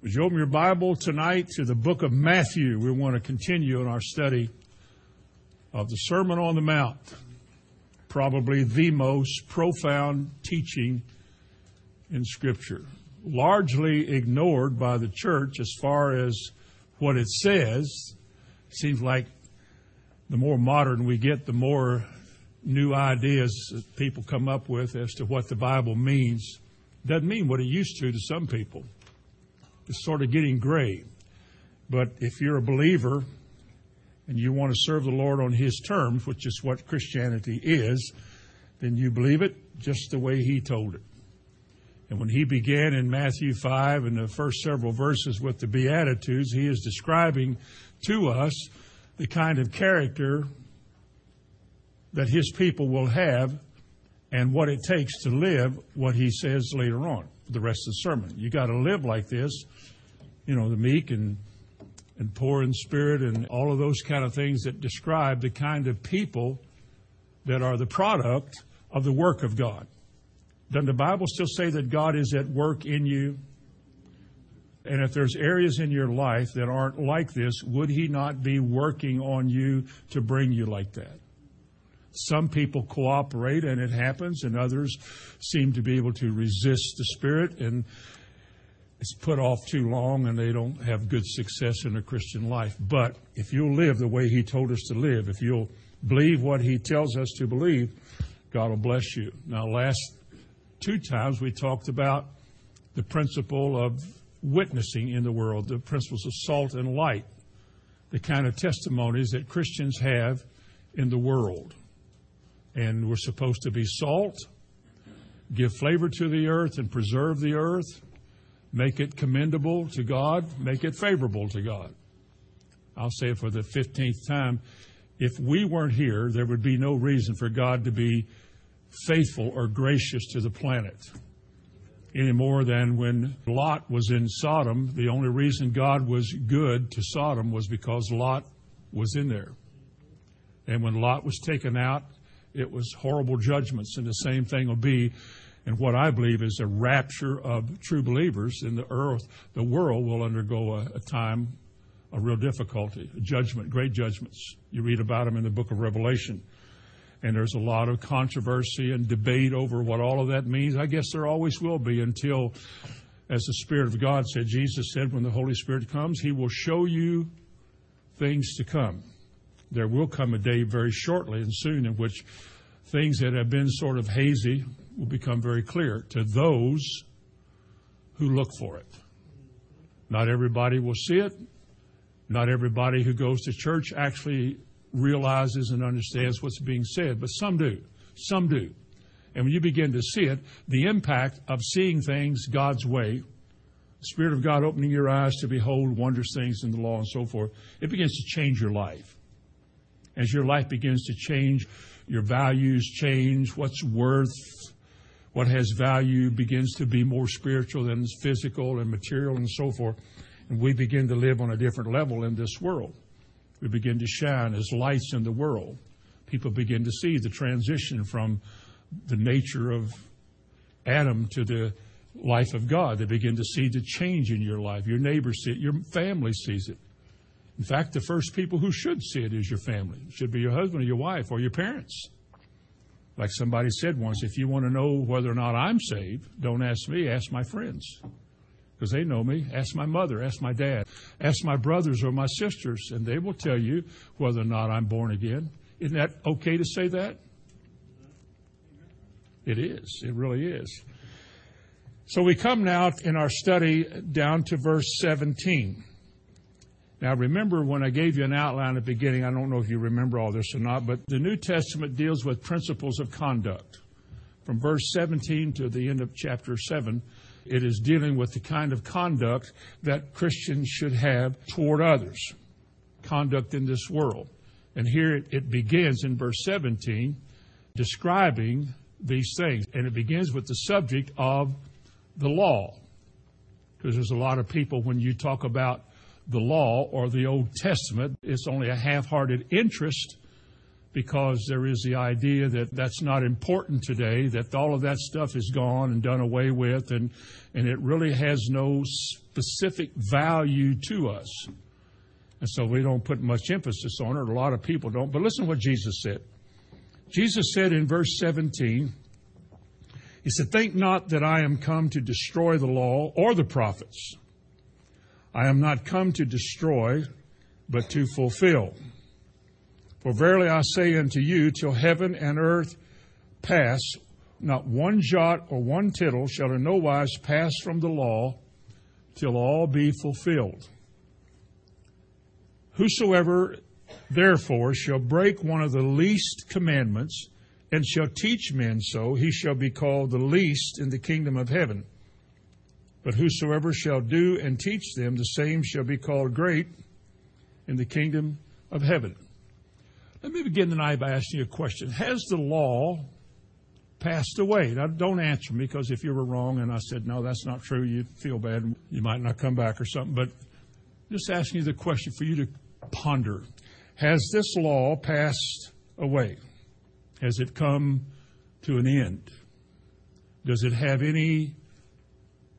Would you open your Bible tonight to the book of Matthew? We want to continue in our study of the Sermon on the Mount, probably the most profound teaching in Scripture, largely ignored by the church as far as what it says. It seems like the more modern we get, the more new ideas that people come up with as to what the Bible means. It doesn't mean what it used to some people. It's sort of getting gray. But if you're a believer and you want to serve the Lord on His terms, which is what Christianity is, then you believe it just the way He told it. And when He began in Matthew 5 and the first several verses with the Beatitudes, He is describing to us the kind of character that His people will have and what it takes to live what He says later on, the rest of the sermon. You got to live like this, you know, the meek and poor in spirit and all of those kind of things that describe the kind of people that are the product of the work of God. Doesn't the Bible still say that God is at work in you? And if there's areas in your life that aren't like this, would He not be working on you to bring you like that? Some people cooperate and it happens, and others seem to be able to resist the Spirit, and it's put off too long and they don't have good success in a Christian life. But if you'll live the way He told us to live, if you'll believe what He tells us to believe, God will bless you. Now, last two times we talked about the principle of witnessing in the world, the principles of salt and light, the kind of testimonies that Christians have in the world. And we're supposed to be salt, give flavor to the earth and preserve the earth, make it commendable to God, make it favorable to God. I'll say it for the 15th time. If we weren't here, there would be no reason for God to be faithful or gracious to the planet any more than when Lot was in Sodom. The only reason God was good to Sodom was because Lot was in there. And when Lot was taken out, it was horrible judgments, and the same thing will be in what I believe is a rapture of true believers in the earth. The world will undergo a time of real difficulty, a judgment, great judgments. You read about them in the book of Revelation, and there's a lot of controversy and debate over what all of that means. I guess there always will be until, as the Spirit of God said, Jesus said, when the Holy Spirit comes, He will show you things to come. There will come a day very shortly and soon in which things that have been sort of hazy will become very clear to those who look for it. Not everybody will see it. Not everybody who goes to church actually realizes and understands what's being said, but some do. Some do. And when you begin to see it, the impact of seeing things God's way, the Spirit of God opening your eyes to behold wondrous things in the law and so forth, it begins to change your life. As your life begins to change, your values change, what's worth, what has value begins to be more spiritual than physical and material and so forth. And we begin to live on a different level in this world. We begin to shine as lights in the world. People begin to see the transition from the nature of Adam to the life of God. They begin to see the change in your life. Your neighbors see it. Your family sees it. In fact, the first people who should see it is your family. It should be your husband or your wife or your parents. Like somebody said once, if you want to know whether or not I'm saved, don't ask me, ask my friends. Because they know me. Ask my mother, ask my dad, ask my brothers or my sisters, and they will tell you whether or not I'm born again. Isn't that okay to say that? It is. It really is. So we come now in our study down to verse 17. Now, remember when I gave you an outline at the beginning, I don't know if you remember all this or not, but the New Testament deals with principles of conduct. From verse 17 to the end of chapter 7, it is dealing with the kind of conduct that Christians should have toward others, conduct in this world. And here it begins in verse 17, describing these things. And it begins with the subject of the law, because there's a lot of people when you talk about the law or the Old Testament, it's only a half-hearted interest because there is the idea that that's not important today, that all of that stuff is gone and done away with, and it really has no specific value to us. And so we don't put much emphasis on it. A lot of people don't. But listen to what Jesus said. Jesus said in verse 17, he said, "Think not that I am come to destroy the law or the prophets. I am not come to destroy, but to fulfill. For verily I say unto you, till heaven and earth pass, not one jot or one tittle shall in no wise pass from the law, till all be fulfilled. Whosoever therefore shall break one of the least commandments, and shall teach men so, he shall be called the least in the kingdom of heaven. But whosoever shall do and teach them, the same shall be called great in the kingdom of heaven." Let me begin tonight by asking you a question. Has the law passed away? Now, don't answer me, because if you were wrong and I said, no, that's not true, you'd feel bad. You might not come back or something. But just asking you the question for you to ponder. Has this law passed away? Has it come to an end? Does it have any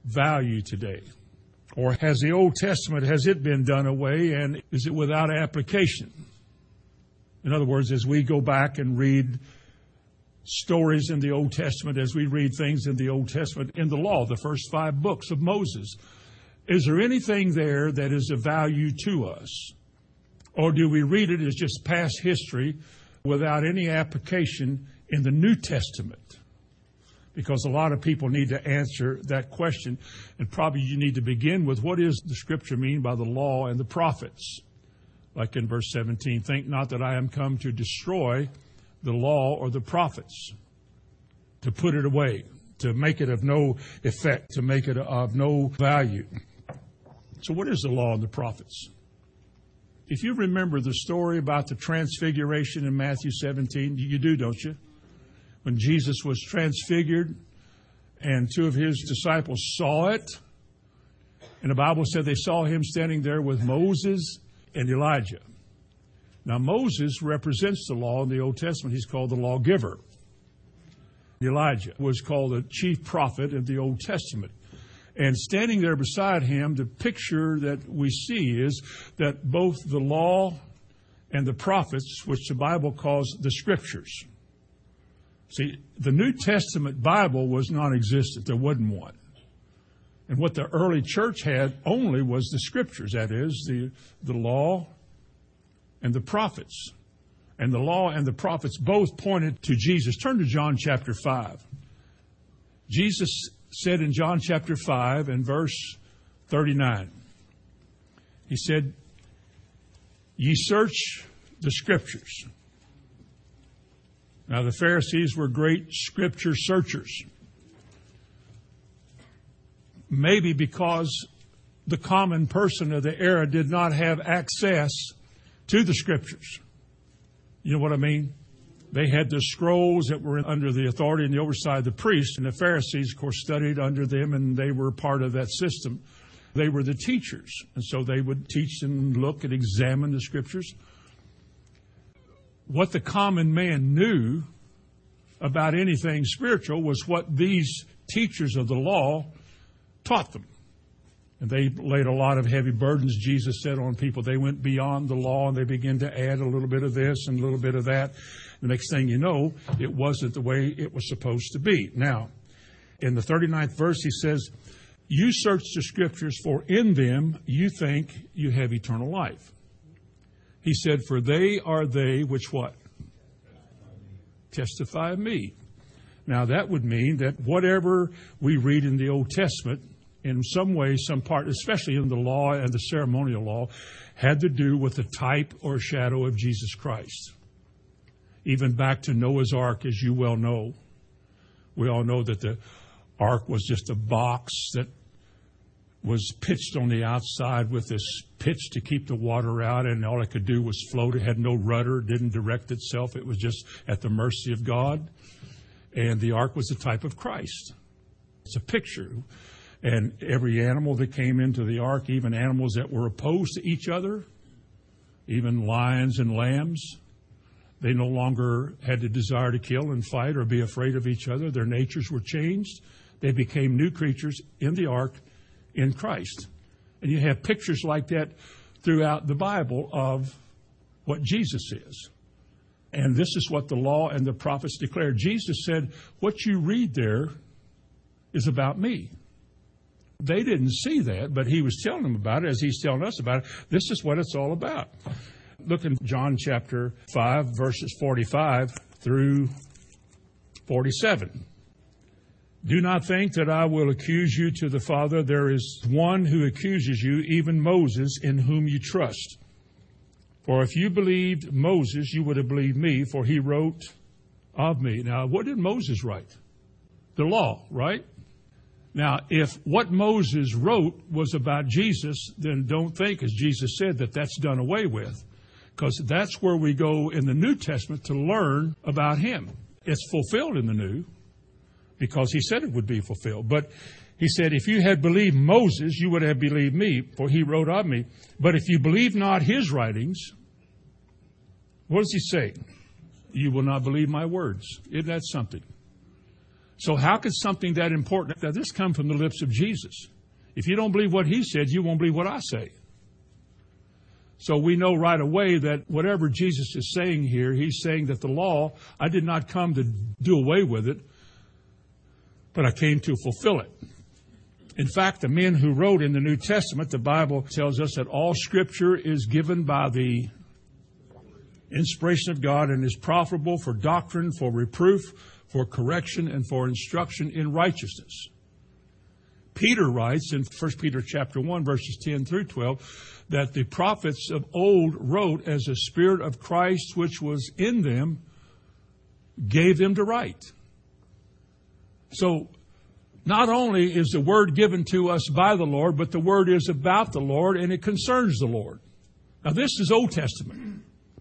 value today? Or has the Old Testament, has it been done away, and is it without application? In other words, as we go back and read stories in the Old Testament, as we read things in the Old Testament, in the law, the first 5 books of Moses, is there anything there that is of value to us? Or do we read it as just past history without any application in the New Testament? Because a lot of people need to answer that question. And probably you need to begin with, what does the Scripture mean by the law and the prophets? Like in verse 17, "Think not that I am come to destroy the law or the prophets," to put it away, to make it of no effect, to make it of no value. So what is the law and the prophets? If you remember the story about the transfiguration in Matthew 17, you do, don't you? When Jesus was transfigured and 2 of his disciples saw it, and the Bible said they saw him standing there with Moses and Elijah. Now, Moses represents the law in the Old Testament. He's called the lawgiver. Elijah was called the chief prophet of the Old Testament. And standing there beside him, the picture that we see is that both the law and the prophets, which the Bible calls the Scriptures. See, the New Testament Bible was non-existent. There wasn't one. And what the early church had only was the Scriptures, that is, the law and the prophets. And the law and the prophets both pointed to Jesus. Turn to John chapter 5. Jesus said in John chapter 5 and verse 39, he said, "Ye search the Scriptures." Now, the Pharisees were great Scripture searchers. Maybe because the common person of the era did not have access to the Scriptures. You know what I mean? They had the scrolls that were under the authority and the oversight of the priests, and the Pharisees, of course, studied under them, and they were part of that system. They were the teachers, and so they would teach and look and examine the Scriptures. What the common man knew about anything spiritual was what these teachers of the law taught them. And they laid a lot of heavy burdens, Jesus said, on people. They went beyond the law, and they began to add a little bit of this and a little bit of that. The next thing you know, it wasn't the way it was supposed to be. Now, in the 39th verse, he says, "You search the Scriptures, for in them you think you have eternal life." He said, "For they are they which" what? "Testify of me." Now, that would mean that whatever we read in the Old Testament, in some way, some part, especially in the law and the ceremonial law, had to do with the type or shadow of Jesus Christ. Even back to Noah's Ark, as you well know. We all know that the Ark was just a box that was pitched on the outside with this pitch to keep the water out, and all it could do was float. It had no rudder, didn't direct itself. It was just at the mercy of God. And the Ark was a type of Christ. It's a picture. And every animal that came into the Ark, even animals that were opposed to each other, even lions and lambs, they no longer had the desire to kill and fight or be afraid of each other. Their natures were changed. They became new creatures in the Ark in Christ. And you have pictures like that throughout the Bible of what Jesus is. And this is what the law and the prophets declare. Jesus said, what you read there is about me. They didn't see that, but he was telling them about it as he's telling us about it. This is what it's all about. Look in John chapter 5, verses 45 through 47. Do not think that I will accuse you to the Father. There is one who accuses you, even Moses, in whom you trust. For if you believed Moses, you would have believed me, for he wrote of me. Now, what did Moses write? The law, right? Now, if what Moses wrote was about Jesus, then don't think, as Jesus said, that that's done away with, because that's where we go in the New Testament to learn about him. It's fulfilled in the New, because he said it would be fulfilled. But he said, if you had believed Moses, you would have believed me, for he wrote of me. But if you believe not his writings, what does he say? You will not believe my words. Isn't that something? So how could something that important, now this come from the lips of Jesus? If you don't believe what he said, you won't believe what I say. So we know right away that whatever Jesus is saying here, he's saying that the law, I did not come to do away with it, but I came to fulfill it. In fact, the men who wrote in the New Testament, the Bible tells us that all Scripture is given by the inspiration of God and is profitable for doctrine, for reproof, for correction, and for instruction in righteousness. Peter writes in 1 Peter chapter 1, verses 10 through 12, that the prophets of old wrote as the Spirit of Christ which was in them gave them to write. So not only is the Word given to us by the Lord, but the Word is about the Lord, and it concerns the Lord. Now, this is Old Testament.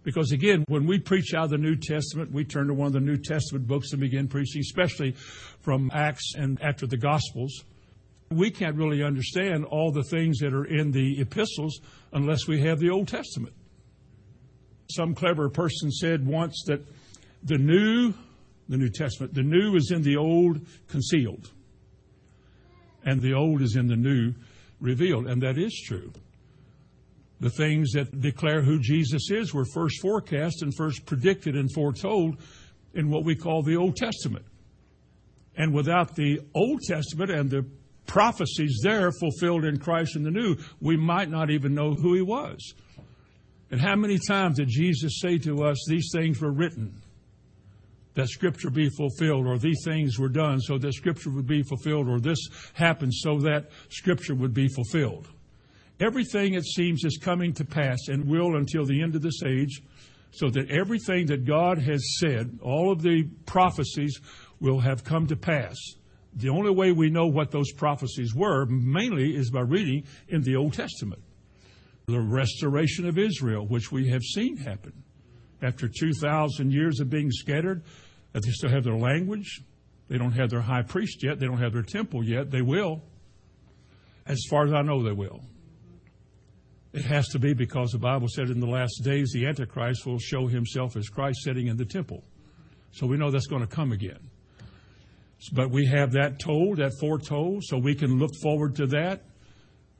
Because, again, when we preach out of the New Testament, we turn to one of the New Testament books and begin preaching, especially from Acts and after the Gospels. We can't really understand all the things that are in the epistles unless we have the Old Testament. Some clever person said once that the New Testament, the new is in the old concealed, and the old is in the new revealed, and that is true. The things that declare who Jesus is were first forecast and first predicted and foretold in what we call the Old Testament. And without the Old Testament and the prophecies there fulfilled in Christ in the New, we might not even know who he was. And how many times did Jesus say to us, these things were written that Scripture be fulfilled, or these things were done so that Scripture would be fulfilled, or this happened so that Scripture would be fulfilled? Everything, it seems, is coming to pass and will until the end of this age, so that everything that God has said, all of the prophecies, will have come to pass. The only way we know what those prophecies were, mainly, is by reading in the Old Testament. The restoration of Israel, which we have seen happen. After 2,000 years of being scattered, they still have their language. They don't have their high priest yet. They don't have their temple yet. They will. As far as I know, they will. It has to be, because the Bible said in the last days the Antichrist will show himself as Christ sitting in the temple. So we know that's going to come again. But we have that told, that foretold, so we can look forward to that.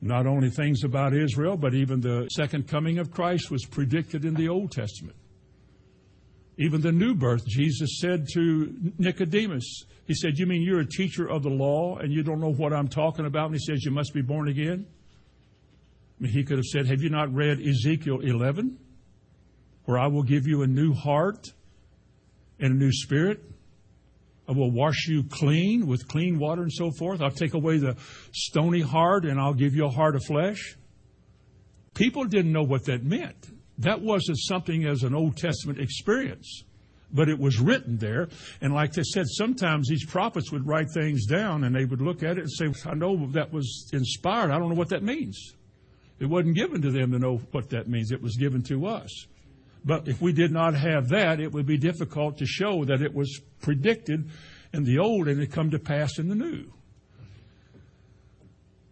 Not only things about Israel, but even the second coming of Christ was predicted in the Old Testament. Even the new birth, Jesus said to Nicodemus, he said, you mean you're a teacher of the law and you don't know what I'm talking about? And he says, you must be born again. I mean, he could have said, have you not read Ezekiel 11? Where I will give you a new heart and a new spirit. I will wash you clean with clean water and so forth. I'll take away the stony heart and I'll give you a heart of flesh. People didn't know what that meant. That wasn't something as an Old Testament experience, but it was written there. And like they said, sometimes these prophets would write things down and they would look at it and say, I know that was inspired. I don't know what that means. It wasn't given to them to know what that means. It was given to us. But if we did not have that, it would be difficult to show that it was predicted in the old and it come to pass in the new.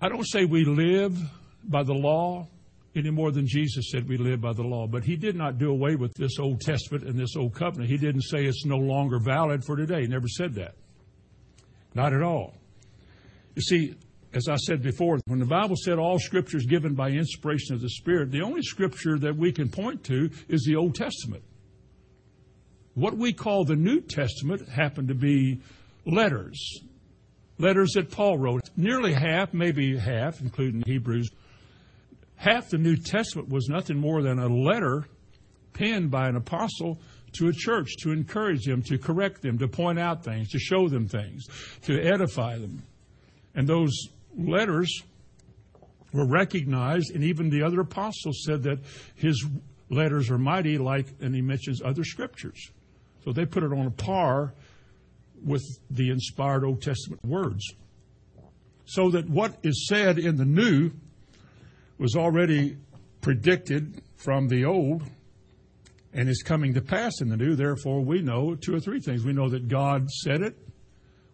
I don't say we live by the law any more than Jesus said we live by the law. But he did not do away with this Old Testament and this Old Covenant. He didn't say it's no longer valid for today. He never said that. Not at all. You see, as I said before, when the Bible said all Scripture is given by inspiration of the Spirit, the only Scripture that we can point to is the Old Testament. What we call the New Testament happened to be letters, letters that Paul wrote. Nearly half, maybe half, including Hebrews, half the New Testament was nothing more than a letter penned by an apostle to a church to encourage them, to correct them, to point out things, to show them things, to edify them. And those letters were recognized, and even the other apostles said that his letters are mighty, like, and he mentions other scriptures. So they put it on a par with the inspired Old Testament words. So that what is said in the New was already predicted from the Old and is coming to pass in the New. Therefore, we know two or three things. We know that God said it.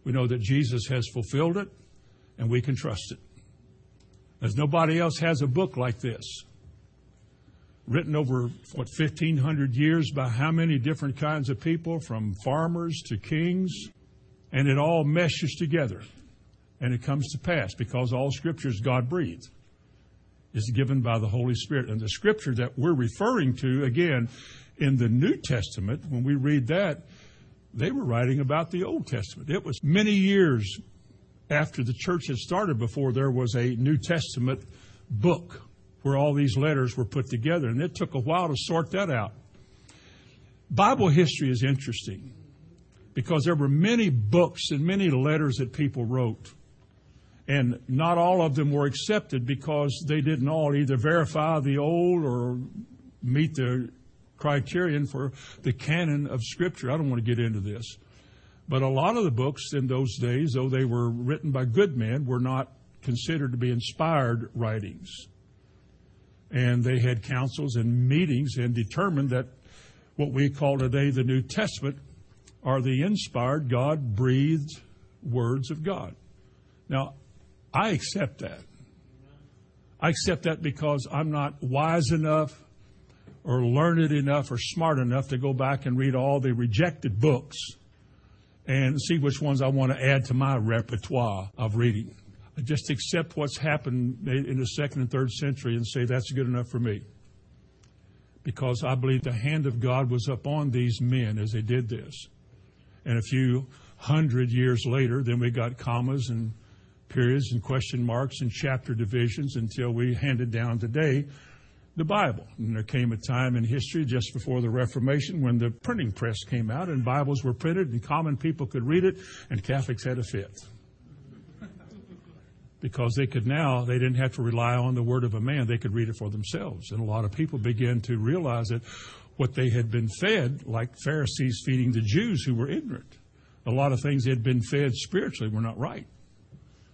We know that Jesus has fulfilled it. And we can trust it. As nobody else has a book like this, written over, 1,500 years by how many different kinds of people, from farmers to kings, and it all meshes together. And it comes to pass because all Scripture is God-breathed. It's given by the Holy Spirit. And the Scripture that we're referring to, again, in the New Testament, when we read that, they were writing about the Old Testament. It was many years after the church had started before there was a New Testament book where all these letters were put together. And it took a while to sort that out. Bible history is interesting because there were many books and many letters that people wrote. And not all of them were accepted because they didn't all either verify the old or meet the criterion for the canon of Scripture. I don't want to get into this. But a lot of the books in those days, though they were written by good men, were not considered to be inspired writings. And they had councils and meetings and determined that what we call today the New Testament are the inspired, God-breathed words of God. Now, I accept that. I accept that because I'm not wise enough or learned enough or smart enough to go back and read all the rejected books and see which ones I want to add to my repertoire of reading. I just accept what's happened in the 2nd and 3rd century and say that's good enough for me. Because I believe the hand of God was upon these men as they did this. And a few hundred years later, then we got commas and periods and question marks and chapter divisions until we handed down today the Bible. And there came a time in history just before the Reformation when the printing press came out and Bibles were printed and common people could read it and Catholics had a fit. Because they could now, they didn't have to rely on the word of a man. They could read it for themselves. And a lot of people began to realize that what they had been fed, like Pharisees feeding the Jews who were ignorant, a lot of things they had been fed spiritually were not right.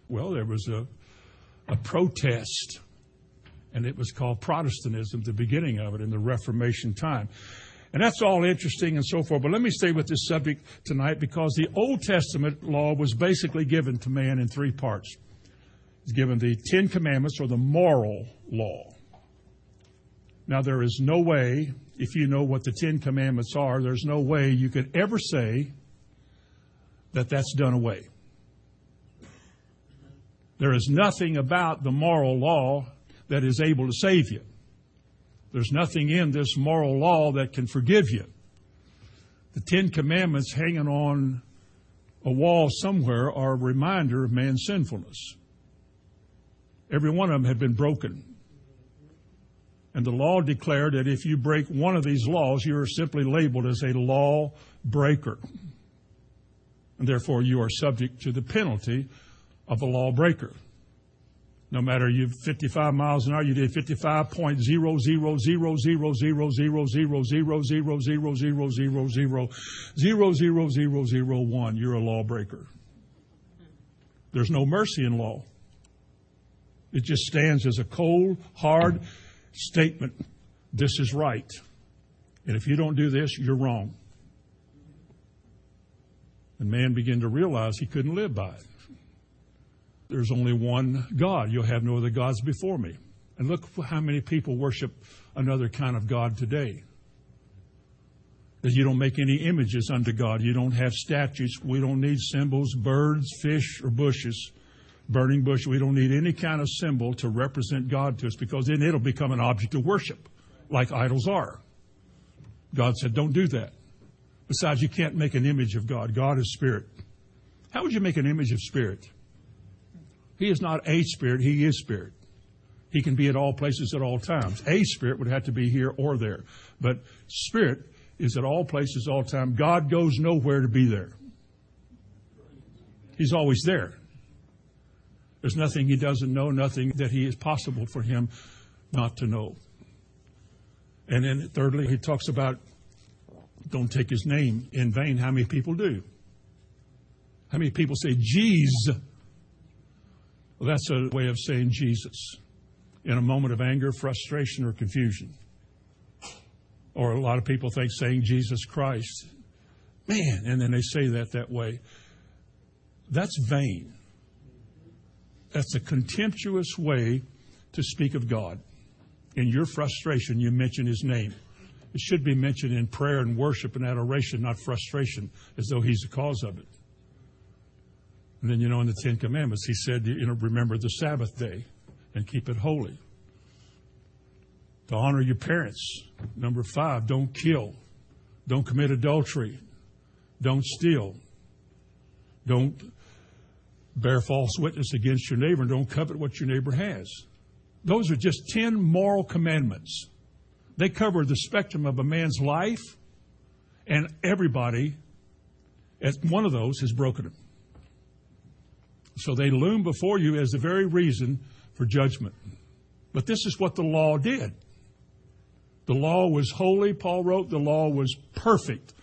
Well, there was a protest, and it was called Protestantism, the beginning of it in the Reformation time. And that's all interesting and so forth. But let me stay with this subject tonight because the Old Testament law was basically given to man in three parts. It's given the Ten Commandments or the moral law. Now, there is no way, if you know what the Ten Commandments are, there's no way you could ever say that that's done away. There is nothing about the moral law that is able to save you. There's nothing in this moral law that can forgive you. The Ten Commandments hanging on a wall somewhere are a reminder of man's sinfulness. Every one of them had been broken. And the law declared that if you break one of these laws, you are simply labeled as a law breaker. And therefore, you are subject to the penalty of a law breaker. No matter you're 55 miles an hour, you did 55.00000000000000000000001. You're a lawbreaker. There's no mercy in law. It just stands as a cold, hard statement. This is right. And if you don't do this, you're wrong. And man began to realize he couldn't live by it. There's only one God. You'll have no other gods before me. And look how many people worship another kind of God today. That you don't make any images unto God. You don't have statues. We don't need symbols, birds, fish, or bushes burning bush. We don't need any kind of symbol to represent God to us, because then it'll become an object of worship, like idols are. God said, don't do that. Besides, you can't make an image of God. God is spirit. How would you make an image of spirit? He is not a spirit. He is spirit. He can be at all places at all times. A spirit would have to be here or there. But spirit is at all places all the time. God goes nowhere to be there. He's always there. There's nothing he doesn't know, nothing that he is possible for him not to know. And then thirdly, he talks about don't take his name in vain. How many people do? How many people say, "Jeez"? Well, that's a way of saying Jesus in a moment of anger, frustration, or confusion. Or a lot of people think saying Jesus Christ, man, and then they say that way. That's vain. That's a contemptuous way to speak of God. In your frustration, you mention his name. It should be mentioned in prayer and worship and adoration, not frustration, as though he's the cause of it. And then, in the Ten Commandments, he said, remember the Sabbath day and keep it holy. To honor your parents. Number 5, don't kill. Don't commit adultery. Don't steal. Don't bear false witness against your neighbor, and don't covet what your neighbor has. Those are just 10 moral commandments. They cover the spectrum of a man's life, and everybody at one of those has broken them. So they loom before you as the very reason for judgment. But this is what the law did. The law was holy, Paul wrote. The law was perfect.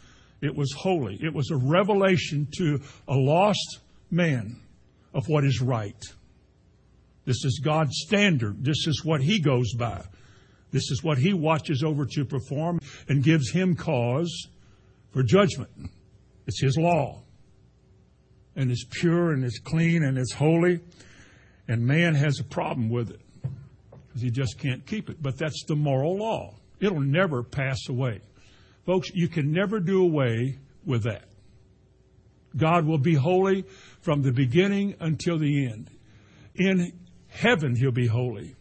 It was holy. It was a revelation to a lost man of what is right. This is God's standard. This is what he goes by. This is what he watches over to perform and gives him cause for judgment. It's his law. And it's pure and it's clean and it's holy. And man has a problem with it, because he just can't keep it. But that's the moral law. It'll never pass away. Folks, you can never do away with that. God will be holy from the beginning until the end. In heaven, he'll be holy.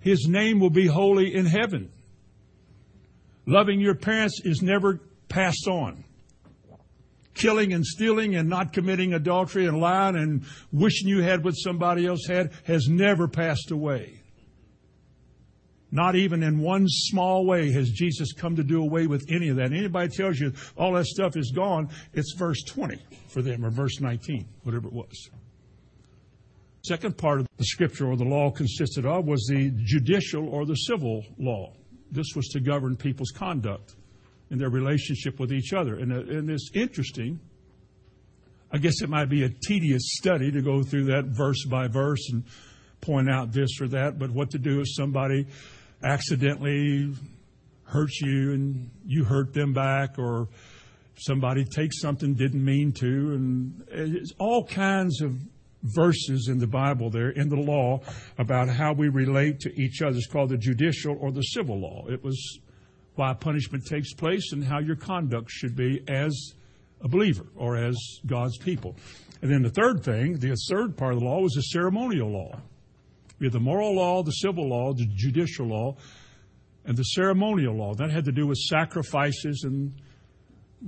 His name will be holy in heaven. Loving your parents is never passed on. Killing and stealing and not committing adultery and lying and wishing you had what somebody else had has never passed away. Not even in one small way has Jesus come to do away with any of that. Anybody tells you all that stuff is gone, it's verse 20 for them, or verse 19, whatever it was. Second part of the scripture or the law consisted of was the judicial or the civil law. This was to govern people's conduct and their relationship with each other. And it's interesting. I guess it might be a tedious study to go through that verse by verse and point out this or that, but what to do if somebody accidentally hurts you and you hurt them back, or somebody takes something didn't mean to, and it's all kinds of verses in the Bible there, in the law, about how we relate to each other. It's called the judicial or the civil law. It was why punishment takes place and how your conduct should be as a believer or as God's people. And then the third part of the law was the ceremonial law. We had the moral law, the civil law, the judicial law, and the ceremonial law. That had to do with sacrifices, and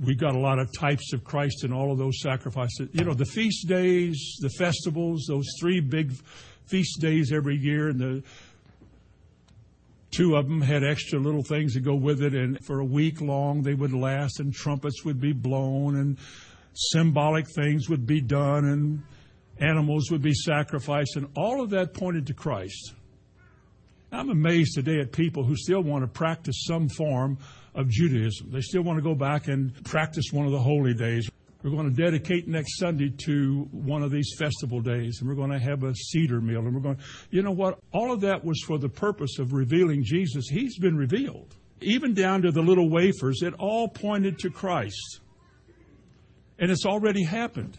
we got a lot of types of Christ in all of those sacrifices. The feast days, the festivals, those 3 big feast days every year, and the 2 of them had extra little things to go with it, and for a week long they would last, and trumpets would be blown, and symbolic things would be done, and animals would be sacrificed, and all of that pointed to Christ. I'm amazed today at people who still want to practice some form of Judaism. They still want to go back and practice one of the holy days. We're going to dedicate next Sunday to one of these festival days, and we're going to have a cedar meal, and we're going to... You know what? All of that was for the purpose of revealing Jesus. He's been revealed. Even down to the little wafers, it all pointed to Christ. And it's already happened.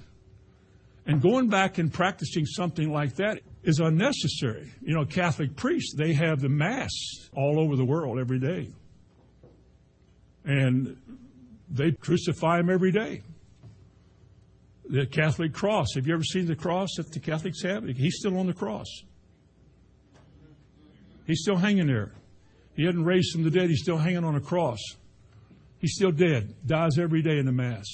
And going back and practicing something like that is unnecessary. Catholic priests, they have the Mass all over the world every day. And they crucify him every day. The Catholic cross. Have you ever seen the cross that the Catholics have? He's still on the cross. He's still hanging there. He hadn't raised from the dead. He's still hanging on a cross. He's still dead. Dies every day in the Mass.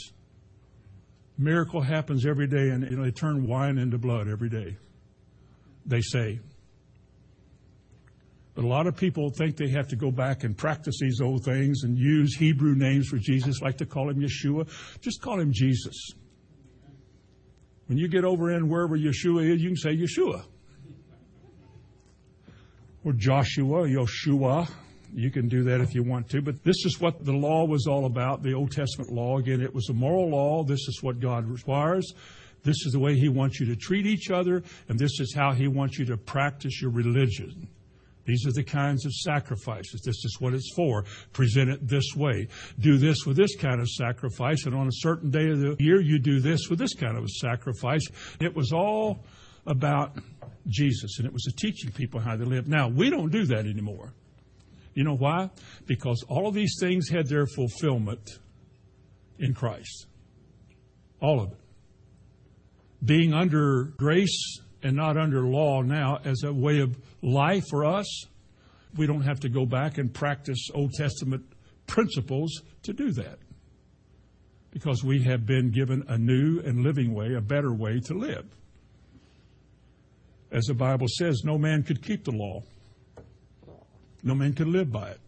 Miracle happens every day, and they turn wine into blood every day, they say. But a lot of people think they have to go back and practice these old things and use Hebrew names for Jesus, like to call him Yeshua. Just call him Jesus. When you get over in wherever Yeshua is, you can say Yeshua. Or Joshua, Yoshua. You can do that if you want to. But this is what the law was all about, the Old Testament law. Again, it was a moral law. This is what God requires. This is the way he wants you to treat each other. And this is how he wants you to practice your religion. These are the kinds of sacrifices. This is what it's for. Present it this way. Do this with this kind of sacrifice. And on a certain day of the year, you do this with this kind of a sacrifice. It was all about Jesus. And it was teaching people how they live. Now, we don't do that anymore. You know why? Because all of these things had their fulfillment in Christ. All of it. Being under grace and not under law now as a way of life for us, we don't have to go back and practice Old Testament principles to do that. Because we have been given a new and living way, a better way to live. As the Bible says, no man could keep the law. No man could live by it.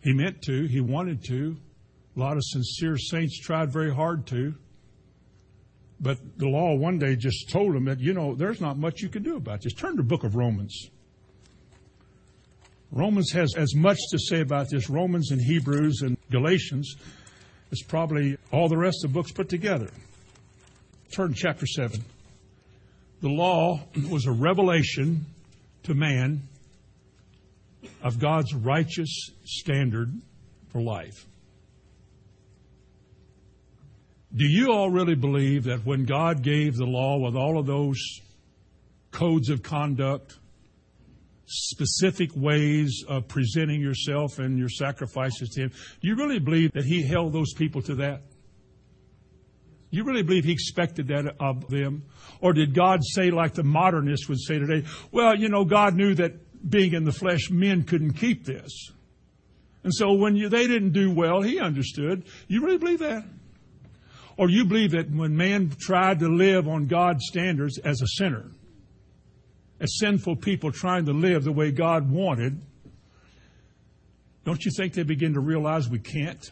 He meant to. He wanted to. A lot of sincere saints tried very hard to. But the law one day just told them that, there's not much you can do about this. Turn to the book of Romans. Romans has as much to say about this. Romans and Hebrews and Galatians. It's probably all the rest of the books put together. Turn to chapter 7. The law was a revelation to man of God's righteous standard for life. Do you all really believe that when God gave the law with all of those codes of conduct, specific ways of presenting yourself and your sacrifices to him, do you really believe that he held those people to that? You really believe he expected that of them? Or did God say, like the modernists would say today, well, God knew that being in the flesh, men couldn't keep this. And so when they didn't do well, he understood. You really believe that? Or you believe that when man tried to live on God's standards as a sinner, as sinful people trying to live the way God wanted, don't you think they begin to realize we can't?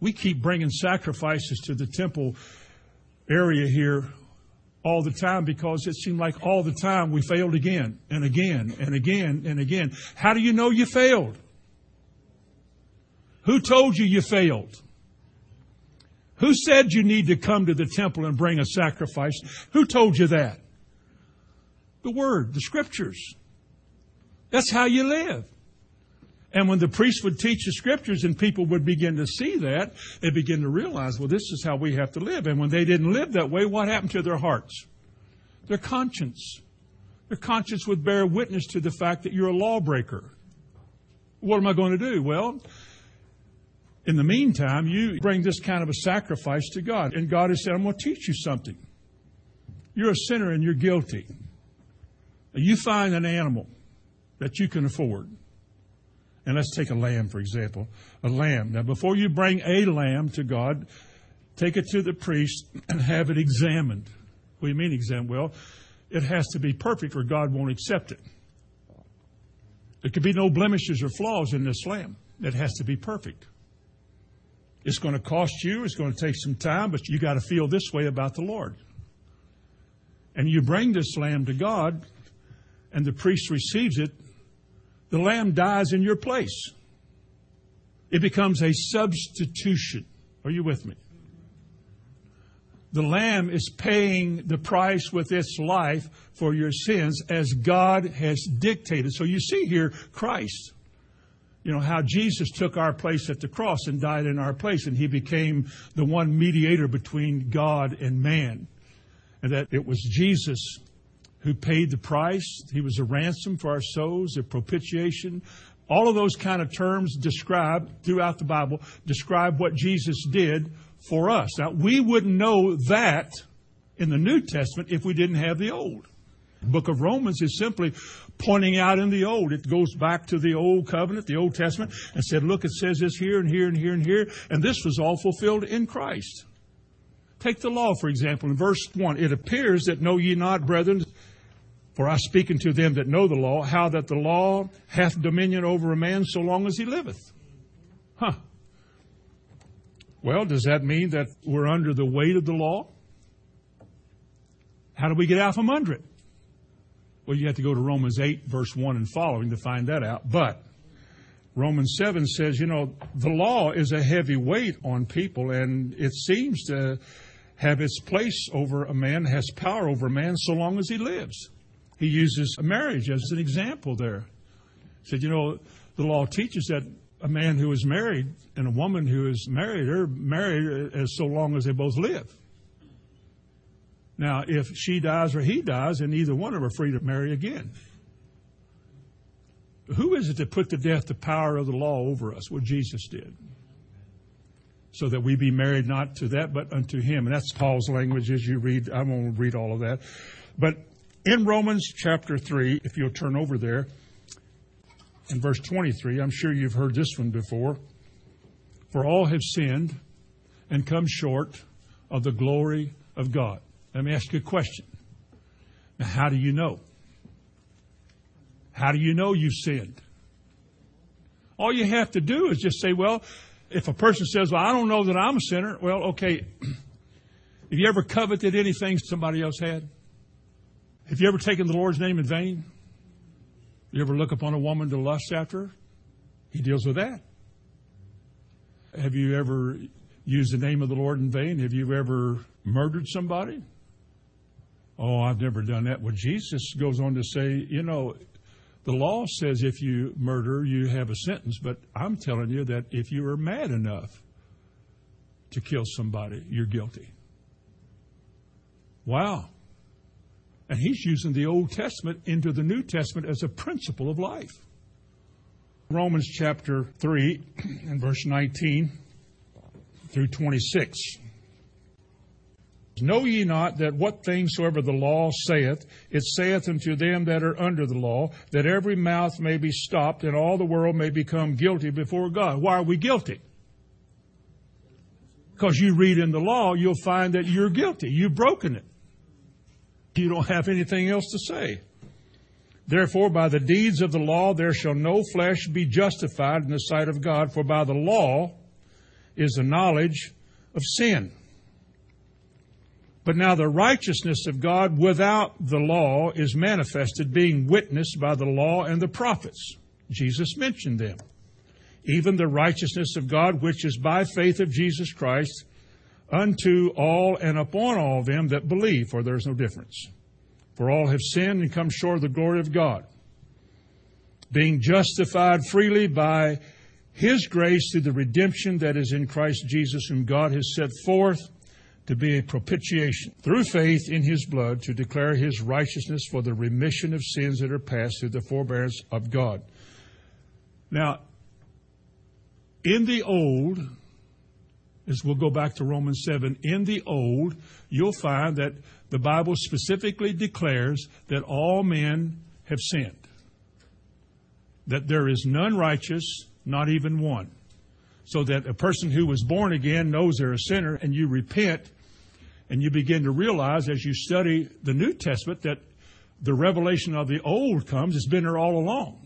We keep bringing sacrifices to the temple area here all the time because it seemed like all the time we failed again and again and again and again. How do you know you failed? Who told you you failed? Who said you need to come to the temple and bring a sacrifice? Who told you that? The Word, the Scriptures. That's how you live. And when the priest would teach the Scriptures and people would begin to see that, they begin to realize, well, this is how we have to live. And when they didn't live that way, what happened to their hearts? Their conscience. Their conscience would bear witness to the fact that you're a lawbreaker. What am I going to do? Well, in the meantime, you bring this kind of a sacrifice to God. And God has said, I'm going to teach you something. You're a sinner and you're guilty. You find an animal that you can afford. And let's take a lamb, for example. A lamb. Now, before you bring a lamb to God, take it to the priest and have it examined. What do you mean examined? Well, it has to be perfect or God won't accept it. There could be no blemishes or flaws in this lamb. It has to be perfect. It's going to cost you. It's going to take some time, but you got to feel this way about the Lord. And you bring this lamb to God, and the priest receives it. The lamb dies in your place. It becomes a substitution. Are you with me? The lamb is paying the price with its life for your sins as God has dictated. So you see here Christ. How Jesus took our place at the cross and died in our place. And he became the one mediator between God and man. And that it was Jesus who paid the price. He was a ransom for our souls, a propitiation, All of those kind of terms describe, throughout the Bible, describe what Jesus did for us. Now, we wouldn't know that in the New Testament if we didn't have the Old. The book of Romans is simply pointing out in the Old. It goes back to the Old Covenant, the Old Testament, and said, look, it says this here and here and here and here, and this was all fulfilled in Christ. Take the law, for example, in verse 1. It appears that know ye not, brethren, for I speak unto them that know the law, how that the law hath dominion over a man so long as he liveth. Huh. Well, does that mean that we're under the weight of the law? How do we get out from under it? Well, you have to go to Romans 8, verse 1 and following to find that out. But Romans 7 says, you know, the law is a heavy weight on people, and it seems to have its place over a man, has power over a man so long as he lives. He uses marriage as an example there. He said, you know, the law teaches that a man who is married and a woman who is married are married as so long as they both live. Now, if she dies or he dies, then either one of them are free to marry again. Who is it that put to death the power of the law over us? Well, Jesus did. So that we be married not to that, but unto him. And that's Paul's language as you read. I won't read all of that. But in Romans chapter 3, if you'll turn over there, in verse 23, I'm sure you've heard this one before. For all have sinned and come short of the glory of God. Let me ask you a question. Now, how do you know? How do you know you've sinned? All you have to do is just say, well, if a person says, well, I don't know that I'm a sinner. Well, okay. Have you ever coveted anything somebody else had? Have you ever taken the Lord's name in vain? You ever look upon a woman to lust after her? He deals with that. Have you ever used the name of the Lord in vain? Have you ever murdered somebody? Oh, I've never done that. Well, Jesus goes on to say, you know, the law says if you murder, you have a sentence. But I'm telling you that if you are mad enough to kill somebody, you're guilty. Wow. And he's using the Old Testament into the New Testament as a principle of life. Romans chapter 3 and verse 19 through 26. Know ye not that what things soever the law saith, it saith unto them that are under the law, that every mouth may be stopped, and all the world may become guilty before God. Why are we guilty? Because you read in the law, you'll find that you're guilty. You've broken it. You don't have anything else to say. Therefore, by the deeds of the law, there shall no flesh be justified in the sight of God, for by the law is the knowledge of sin. But now the righteousness of God without the law is manifested, being witnessed by the law and the prophets. Jesus mentioned them. Even the righteousness of God, which is by faith of Jesus Christ, unto all and upon all them that believe, for there is no difference. For all have sinned and come short of the glory of God, being justified freely by His grace through the redemption that is in Christ Jesus, whom God has set forth to be a propitiation through faith in His blood, to declare His righteousness for the remission of sins that are past through the forbearance of God. Now, in the Old, as we'll go back to Romans 7, in the Old, you'll find that the Bible specifically declares that all men have sinned, that there is none righteous, not even one. So that a person who was born again knows they're a sinner, and you repent, and you begin to realize as you study the New Testament that the revelation of the Old comes. It's been there all along.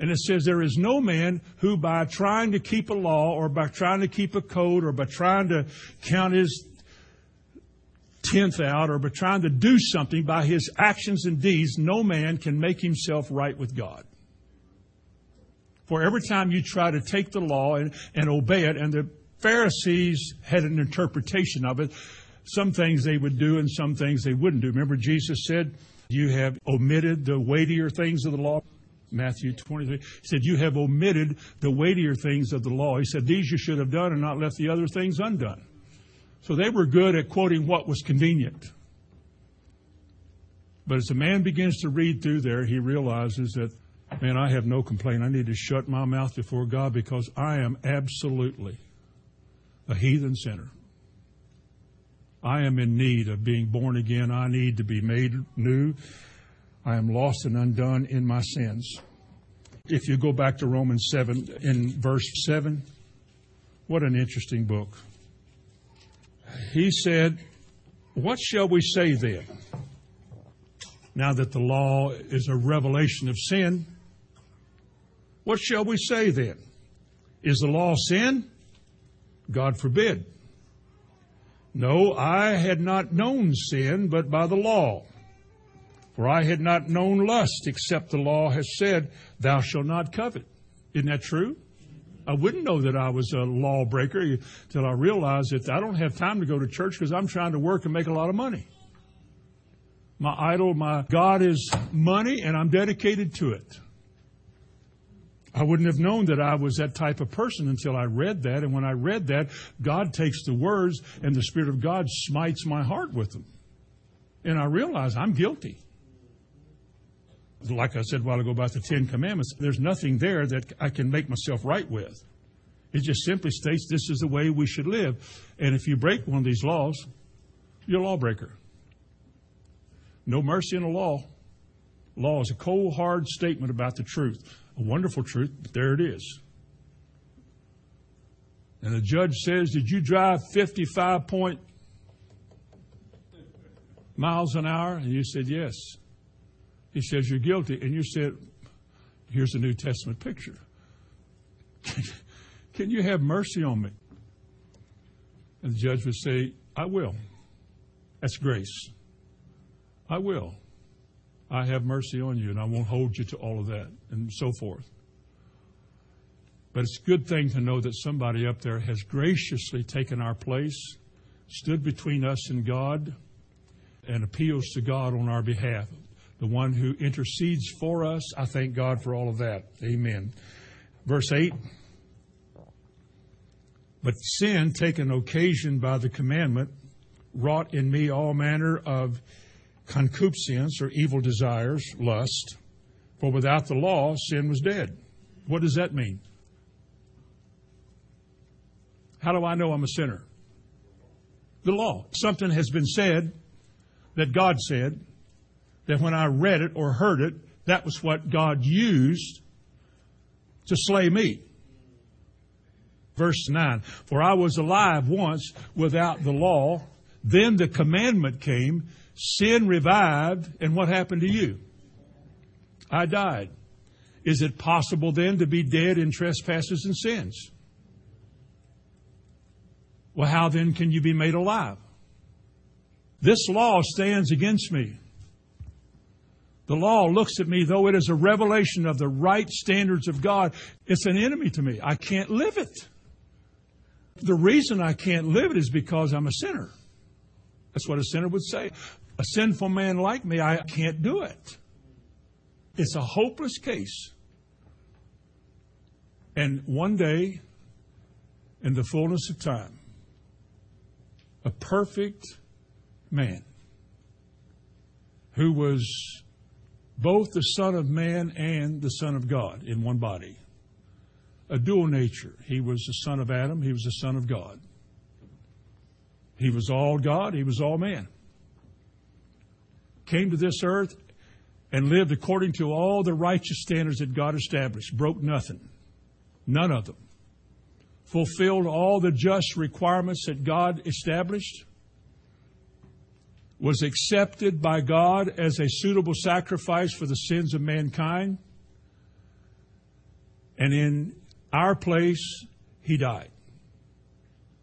And it says there is no man who by trying to keep a law or by trying to keep a code or by trying to count his tenth out or by trying to do something by his actions and deeds, no man can make himself right with God. For every time you try to take the law and obey it, and the Pharisees had an interpretation of it, some things they would do and some things they wouldn't do. Remember Jesus said, you have omitted the weightier things of the law. Matthew 23, he said, you have omitted the weightier things of the law. He said, these you should have done and not left the other things undone. So they were good at quoting what was convenient. But as a man begins to read through there, he realizes that Man, I have no complaint. I need to shut my mouth before God because I am absolutely a heathen sinner. I am in need of being born again. I need to be made new. I am lost and undone in my sins. If you go back to Romans 7, in verse 7, what an interesting book. He said, "What shall we say then? Now that the law is a revelation of sin, what shall we say then? Is the law sin? God forbid. No, I had not known sin but by the law. For I had not known lust, except the law has said, thou shalt not covet." Isn't that true? I wouldn't know that I was a lawbreaker until I realized that I don't have time to go to church because I'm trying to work and make a lot of money. My idol, my God is money, and I'm dedicated to it. I wouldn't have known that I was that type of person until I read that. And when I read that, God takes the words and the Spirit of God smites my heart with them. And I realize I'm guilty. Like I said a while ago about the Ten Commandments, there's nothing there that I can make myself right with. It just simply states this is the way we should live. And if you break one of these laws, you're a lawbreaker. No mercy in the law. Law is a cold, hard statement about the truth. A wonderful truth, but there it is. And the judge says, did you drive 55 miles an hour? And you said, yes. He says, you're guilty. And you said, here's a New Testament picture. Can you have mercy on me? And the judge would say, I will. That's grace. I will. I have mercy on you, and I won't hold you to all of that, and so forth. But it's a good thing to know that somebody up there has graciously taken our place, stood between us and God, and appeals to God on our behalf. The one who intercedes for us, I thank God for all of that. Amen. Verse 8. But sin, taken occasion by the commandment, wrought in me all manner of concupiscence or evil desires, lust. For without the law, sin was dead. What does that mean? How do I know I'm a sinner? The law. Something has been said that God said, that when I read it or heard it, that was what God used to slay me. Verse 9, for I was alive once without the law. Then the commandment came, sin revived, and what happened to you? I died. Is it possible then to be dead in trespasses and sins? Well, how then can you be made alive? This law stands against me. The law looks at me, though it is a revelation of the right standards of God. It's an enemy to me. I can't live it. The reason I can't live it is because I'm a sinner. That's what a sinner would say. A sinful man like me, I can't do it. It's a hopeless case. And one day, in the fullness of time, a perfect man who was both the Son of Man and the Son of God in one body. A dual nature. He was the son of Adam. He was the Son of God. He was all God. He was all man. Came to this earth and lived according to all the righteous standards that God established. Broke nothing. None of them. Fulfilled all the just requirements that God established. Was accepted by God as a suitable sacrifice for the sins of mankind. And in our place, he died.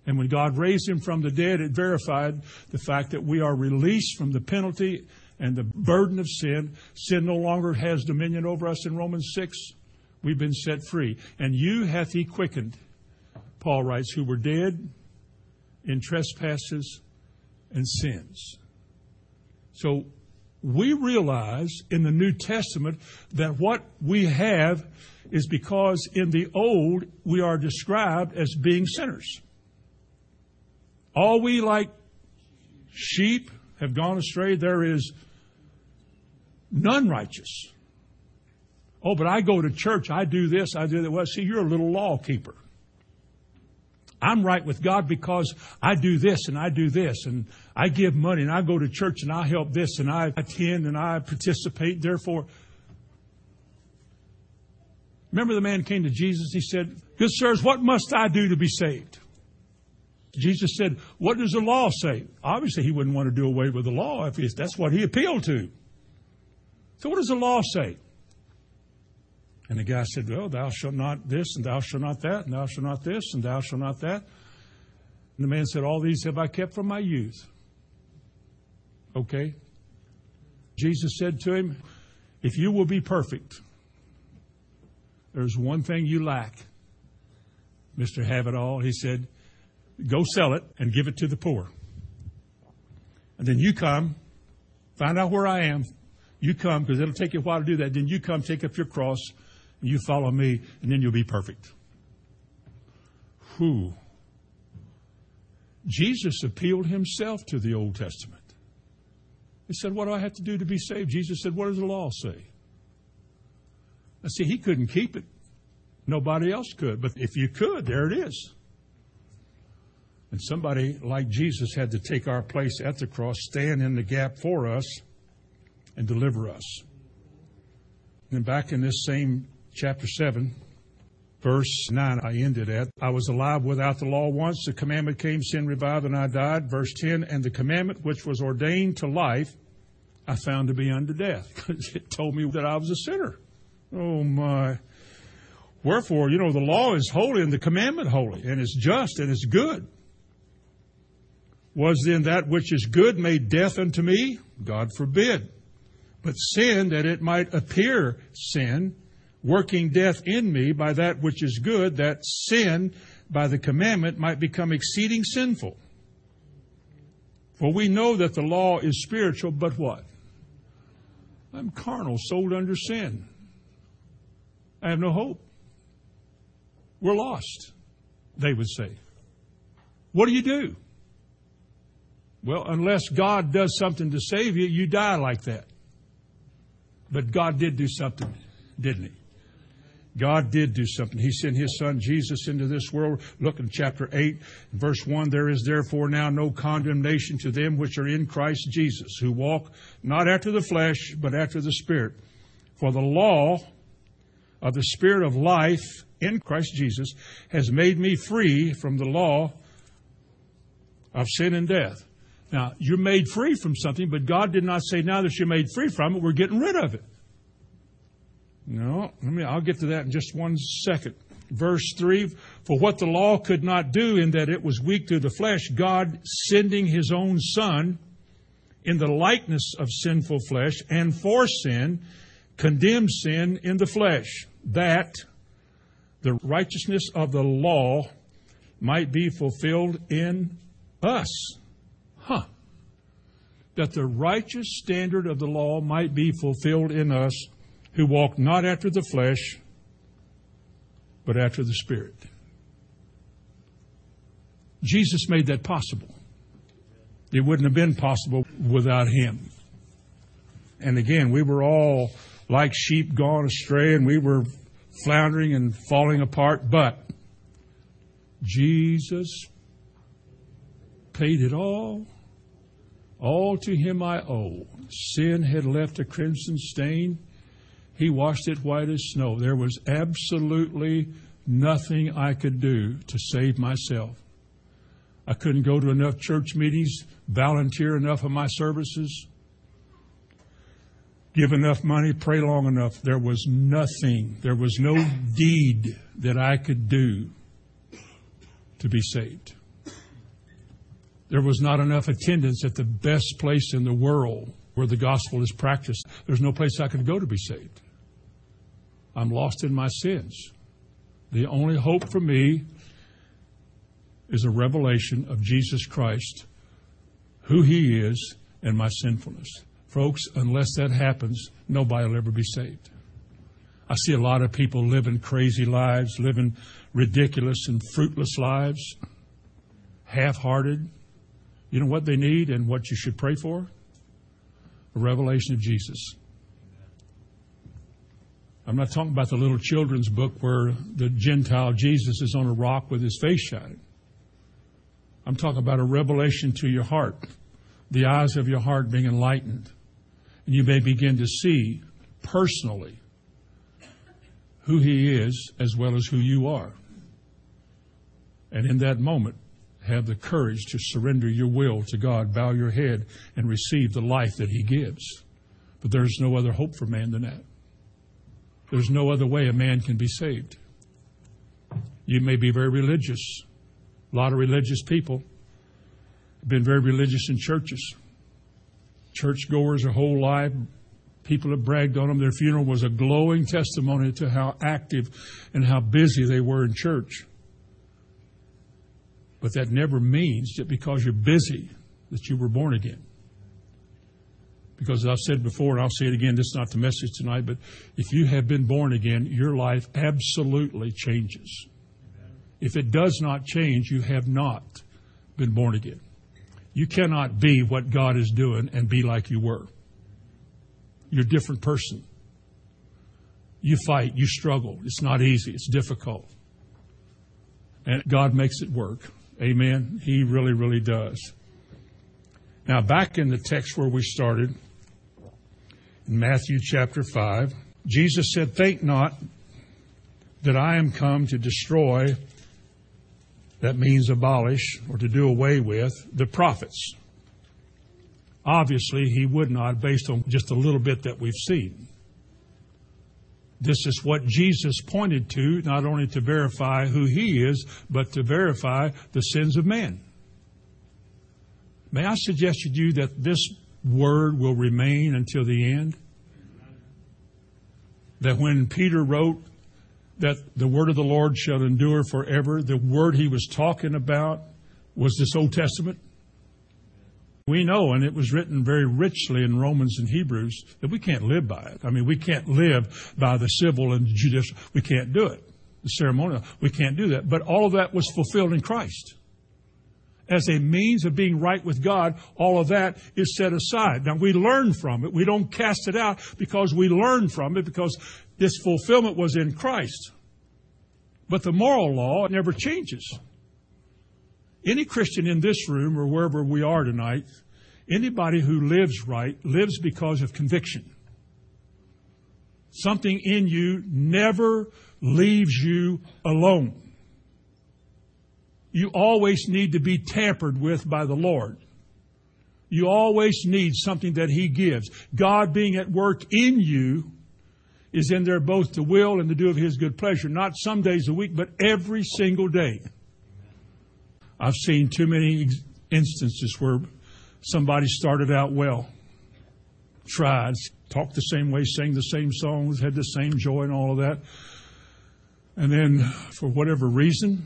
And when God raised him from the dead, it verified the fact that we are released from the penalty and the burden of sin. Sin no longer has dominion over us in Romans 6. We've been set free. And you hath he quickened, Paul writes, who were dead in trespasses and sins. So we realize in the New Testament that what we have is because in the Old we are described as being sinners. All we like sheep have gone astray. There is none righteous. Oh, but I go to church, I do this, I do that. Well, see, you're a little law keeper. I'm right with God because I do this and I do this, and I give money and I go to church and I help this and I attend and I participate. Therefore, remember the man came to Jesus. He said, "Good sirs, what must I do to be saved?" Jesus said, "What does the law say?" Obviously, he wouldn't want to do away with the law if that's what he appealed to. So what does the law say? And the guy said, "Well, thou shalt not this, and thou shalt not that, and thou shalt not this, and thou shalt not that." And the man said, "All these have I kept from my youth." Okay. Jesus said to him, "If you will be perfect, there's one thing you lack." Mr. Have-it-all, he said, "Go sell it and give it to the poor. And then you come, find out where I am. You come, because it'll take you a while to do that. Then you come, take up your cross, and you follow me, and then you'll be perfect." Whew. Jesus appealed himself to the Old Testament. He said, "What do I have to do to be saved?" Jesus said, "What does the law say?" Now, see, he couldn't keep it. Nobody else could. But if you could, there it is. And somebody like Jesus had to take our place at the cross, stand in the gap for us, and deliver us. And back in this same chapter 7, verse 9 I ended at, "I was alive without the law once. The commandment came, sin revived, and I died." Verse 10, "And the commandment which was ordained to life, I found to be unto death." Because it told me that I was a sinner. Oh, my. "Wherefore, the law is holy and the commandment holy, and it's just and it's good. Was then that which is good made death unto me? God forbid. But sin, that it might appear sin, working death in me by that which is good, that sin by the commandment might become exceeding sinful. For we know that the law is spiritual, but what? I'm carnal, sold under sin. I have no hope. We're lost," they would say. What do? Well, unless God does something to save you, you die like that. But God did do something, didn't he? God did do something. He sent his son Jesus into this world. Look in chapter 8, verse 1, "There is therefore now no condemnation to them which are in Christ Jesus, who walk not after the flesh, but after the Spirit. For the law of the Spirit of life in Christ Jesus has made me free from the law of sin and death." Now, you're made free from something, but God did not say, now that you're made free from it, we're getting rid of it. No, I'll get to that in just one second. Verse 3, "For what the law could not do in that it was weak through the flesh, God, sending his own Son in the likeness of sinful flesh, and for sin, condemned sin in the flesh, that the righteousness of the law might be fulfilled in us." Huh. "That the righteous standard of the law might be fulfilled in us, who walk not after the flesh, but after the Spirit." Jesus made that possible. It wouldn't have been possible without him. And again, we were all like sheep gone astray, and we were floundering and falling apart, but Jesus paid it all. "All to him I owe." Sin had left a crimson stain. He washed it white as snow. There was absolutely nothing I could do to save myself. I couldn't go to enough church meetings, volunteer enough of my services, give enough money, pray long enough. There was nothing. There was no deed that I could do to be saved. There was not enough attendance at the best place in the world where the gospel is practiced. There's no place I could go to be saved. I'm lost in my sins. The only hope for me is a revelation of Jesus Christ, who he is, and my sinfulness. Folks, unless that happens, nobody will ever be saved. I see a lot of people living crazy lives, living ridiculous and fruitless lives, half-hearted. You know what they need and what you should pray for? A revelation of Jesus. I'm not talking about the little children's book where the Gentile Jesus is on a rock with his face shadowed. I'm talking about a revelation to your heart, the eyes of your heart being enlightened. And you may begin to see personally who he is as well as who you are. And in that moment, have the courage to surrender your will to God, bow your head, and receive the life that he gives. But there's no other hope for man than that. There's no other way a man can be saved. You may be very religious. A lot of religious people have been very religious in churches. Churchgoers their whole life. People have bragged on them. Their funeral was a glowing testimony to how active and how busy they were in church. But that never means that because you're busy that you were born again. Because as I've said before, and I'll say it again, this is not the message tonight, but if you have been born again, your life absolutely changes. If it does not change, you have not been born again. You cannot be what God is doing and be like you were. You're a different person. You fight. You struggle. It's not easy. It's difficult. And God makes it work. Amen? He really, really does. Now, back in the text where we started, in Matthew chapter 5, Jesus said, "Think not that I am come to destroy," that means abolish or to do away with, "the prophets." Obviously, he would not, based on just a little bit that we've seen. This is what Jesus pointed to, not only to verify who he is, but to verify the sins of man. May I suggest to you that this word will remain until the end? That when Peter wrote that the word of the Lord shall endure forever, the word he was talking about was this Old Testament. We know, and it was written very richly in Romans and Hebrews, that we can't live by it. I mean, we can't live by the civil and judicial. We can't do it. The ceremonial, we can't do that. But all of that was fulfilled in Christ. As a means of being right with God, all of that is set aside. Now, we learn from it. We don't cast it out because we learn from it, because this fulfillment was in Christ. But the moral law never changes. Any Christian in this room or wherever we are tonight, anybody who lives right, lives because of conviction. Something in you never leaves you alone. You always need to be tampered with by the Lord. You always need something that he gives. God being at work in you is in there both to will and to do of his good pleasure. Not some days a week, but every single day. I've seen too many instances where somebody started out well, tried, talked the same way, sang the same songs, had the same joy and all of that. And then for whatever reason,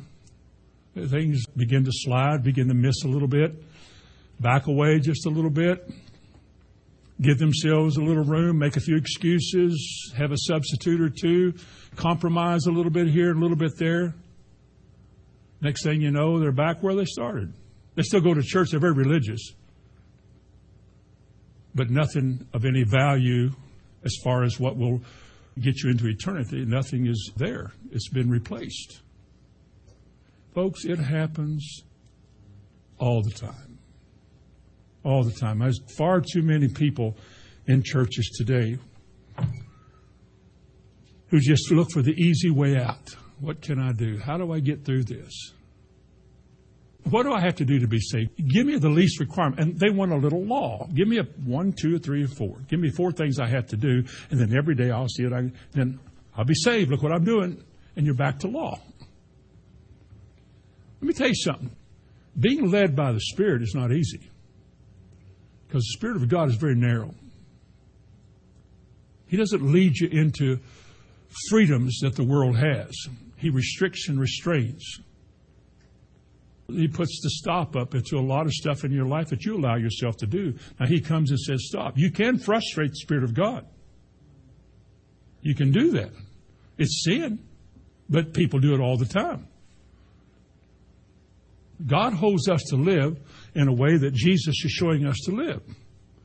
things begin to slide, begin to miss a little bit, back away just a little bit, give themselves a little room, make a few excuses, have a substitute or two, compromise a little bit here, a little bit there. Next thing you know, they're back where they started. They still go to church. They're very religious. But nothing of any value as far as what will get you into eternity. Nothing is there. It's been replaced. Folks, it happens all the time. All the time. There's far too many people in churches today who just look for the easy way out. What can I do? How do I get through this? What do I have to do to be saved? Give me the least requirement. And they want a little law. Give me a 1, 2, 3, or 4. Give me 4 things I have to do, and then every day I'll see it. Then I'll be saved. Look what I'm doing. And you're back to law. Let me tell you something. Being led by the Spirit is not easy, because the Spirit of God is very narrow. He doesn't lead you into freedoms that the world has. He restricts and restrains. He puts the stop up into a lot of stuff in your life that you allow yourself to do. Now, he comes and says, stop. You can frustrate the Spirit of God. You can do that. It's sin, but people do it all the time. God holds us to live in a way that Jesus is showing us to live.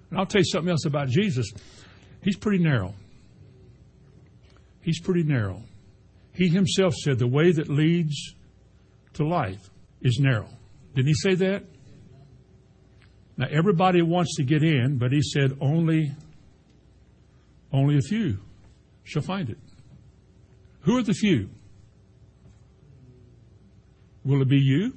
And I'll tell you something else about Jesus. He's pretty narrow. he's pretty narrow. He himself said the way that leads to life is narrow. Didn't he say that? Now, everybody wants to get in, but he said only a few shall find it. Who are the few? Will it be you?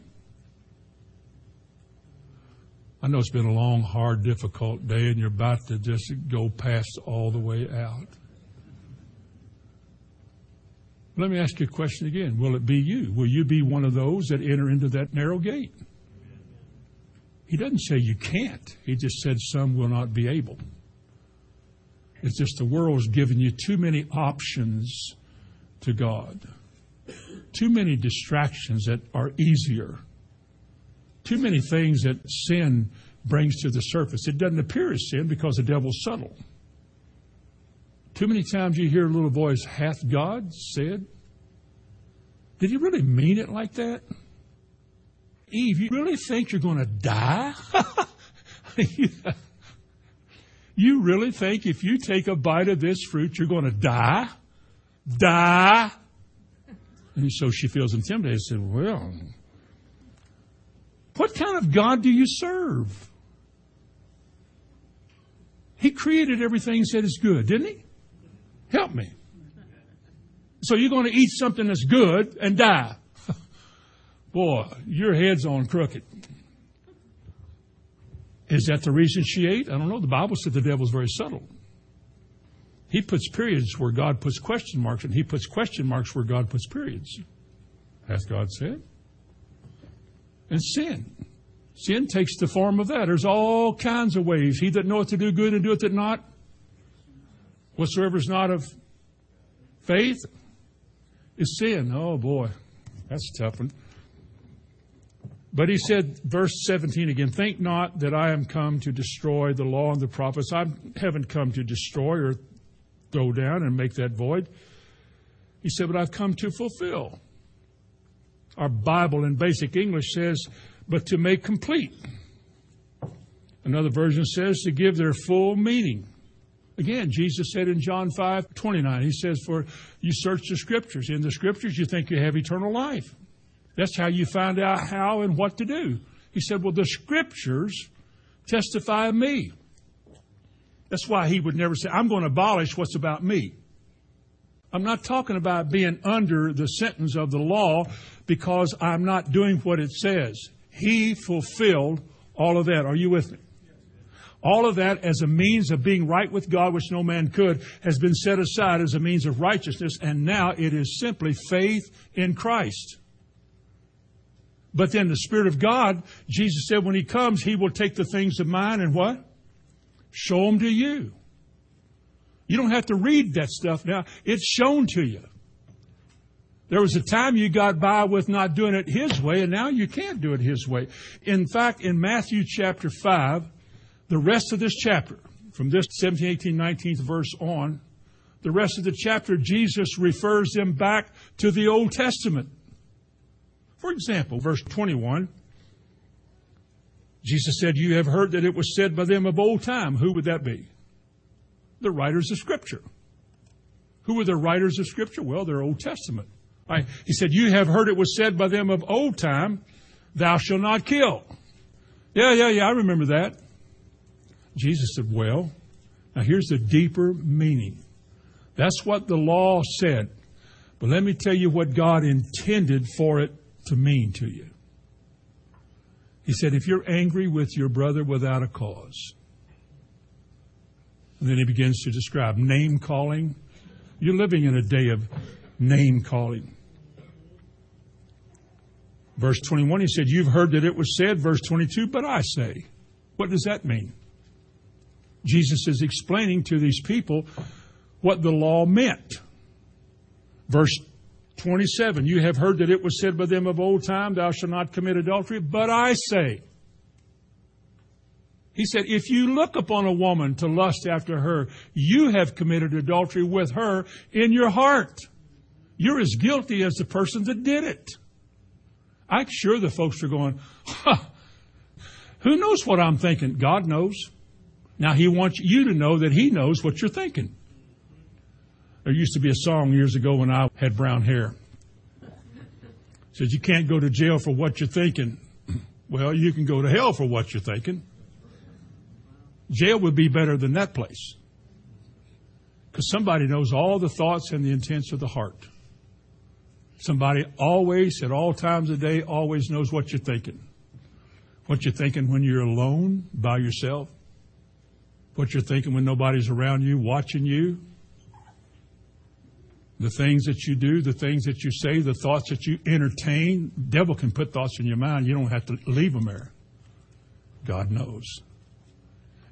I know it's been a long, hard, difficult day, and you're about to just go past all the way out. Let me ask you a question again. Will it be you? Will you be one of those that enter into that narrow gate? He doesn't say you can't. He just said some will not be able. It's just the world's given you too many options to God. Too many distractions that are easier. Too many things that sin brings to the surface. It doesn't appear as sin because the devil's subtle. Too many times you hear a little voice, "Hath God said?" Did he really mean it like that? Eve, you really think you're going to die? You really think if you take a bite of this fruit, you're going to die? Die? And so she feels intimidated. She said, well, what kind of God do you serve? He created everything and said it's good, didn't he? Help me. So you're going to eat something that's good and die. Boy, your head's on crooked. Is that the reason she ate? I don't know. The Bible said the devil's very subtle. He puts periods where God puts question marks, and he puts question marks where God puts periods. Hath God said? And sin. Sin takes the form of that. There's all kinds of ways. He that knoweth to do good and doeth it not, whatsoever is not of faith, is sin. Oh, boy. That's a tough one. But he said, verse 17 again, think not that I am come to destroy the law and the prophets. I haven't come to destroy or throw down and make that void. He said, but I've come to fulfill. Our Bible in basic English says, but to make complete. Another version says, to give their full meaning. Again, Jesus said in John 5:29, he says, for you search the Scriptures. In the Scriptures, you think you have eternal life. That's how you find out how and what to do. He said, well, the Scriptures testify of me. That's why he would never say, I'm going to abolish what's about me. I'm not talking about being under the sentence of the law because I'm not doing what it says. He fulfilled all of that. Are you with me? All of that as a means of being right with God, which no man could, has been set aside as a means of righteousness, and now it is simply faith in Christ. But then the Spirit of God, Jesus said, when He comes, He will take the things of mine and what? Show them to you. You don't have to read that stuff now. It's shown to you. There was a time you got by with not doing it His way, and now you can't do it His way. In fact, in Matthew chapter 5, the rest of this chapter, from this 17, 18, 19th verse on, the rest of the chapter, Jesus refers them back to the Old Testament. For example, verse 21, Jesus said, you have heard that it was said by them of old time. Who would that be? The writers of Scripture. Who were the writers of Scripture? Well, they're Old Testament. Right? He said, you have heard it was said by them of old time, thou shalt not kill. Yeah, I remember that. Jesus said, well, now here's the deeper meaning. That's what the law said. But let me tell you what God intended for it to mean to you. He said, if you're angry with your brother without a cause, and then he begins to describe name calling. You're living in a day of name calling. Verse 21, he said, you've heard that it was said. Verse 22, but I say. What does that mean? Jesus is explaining to these people what the law meant. Verse 27, you have heard that it was said by them of old time, thou shalt not commit adultery, but I say. He said, if you look upon a woman to lust after her, you have committed adultery with her in your heart. You're as guilty as the person that did it. I'm sure the folks are going, who knows what I'm thinking? God knows. Now he wants you to know that he knows what you're thinking. There used to be a song years ago when I had brown hair. It says, you can't go to jail for what you're thinking. Well, you can go to hell for what you're thinking. Jail would be better than that place. Because somebody knows all the thoughts and the intents of the heart. Somebody always, at all times of day, always knows what you're thinking. What you're thinking when you're alone, by yourself. What you're thinking when nobody's around you, watching you. The things that you do, the things that you say, the thoughts that you entertain. The devil can put thoughts in your mind. You don't have to leave them there. God knows.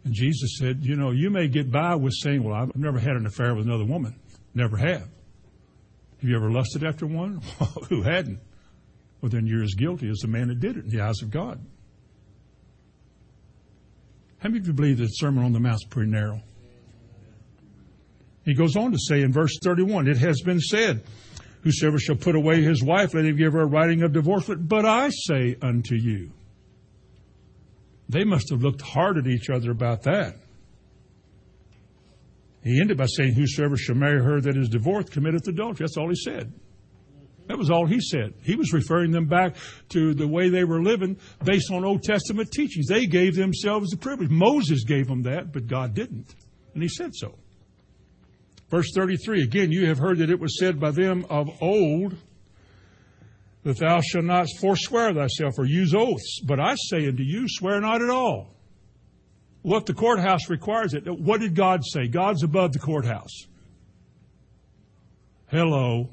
And Jesus said, you know, you may get by with saying, well, I've never had an affair with another woman. Never have. Have you ever lusted after one? Who hadn't? Well, then you're as guilty as the man that did it in the eyes of God. How many of you believe that the Sermon on the Mount is pretty narrow? He goes on to say in verse 31, it has been said, whosoever shall put away his wife, let him give her a writing of divorce. But I say unto you. They must have looked hard at each other about that. He ended by saying, whosoever shall marry her that is divorced committeth adultery. That's all he said. That was all he said. He was referring them back to the way they were living based on Old Testament teachings. They gave themselves the privilege. Moses gave them that, but God didn't. And he said so. Verse 33, again, you have heard that it was said by them of old, that thou shalt not forswear thyself or use oaths. But I say unto you, swear not at all. Well, if the courthouse requires it, what did God say? God's above the courthouse. Hello.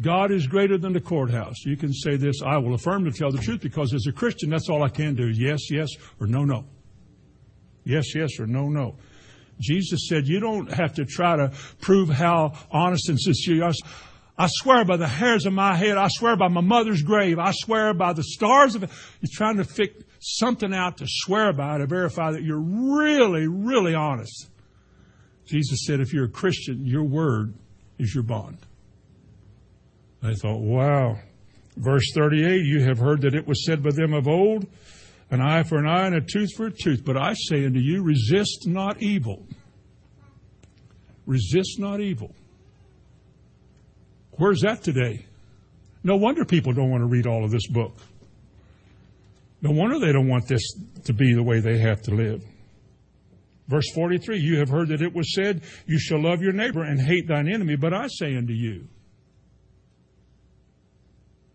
God is greater than the courthouse. You can say this, I will affirm to tell the truth, because as a Christian, that's all I can do. Yes, yes, or no, no. Yes, yes, or no, no. Jesus said, you don't have to try to prove how honest and sincere you are. I swear by the hairs of my head. I swear by my mother's grave. I swear by the stars of it. You're trying to fix something out to swear by to verify that you're really, really honest. Jesus said, if you're a Christian, your word is your bond. I thought, wow. Verse 38, you have heard that it was said by them of old, an eye for an eye and a tooth for a tooth. But I say unto you, resist not evil. Resist not evil. Where's that today? No wonder people don't want to read all of this book. No wonder they don't want this to be the way they have to live. Verse 43, you have heard that it was said, you shall love your neighbor and hate thine enemy, but I say unto you.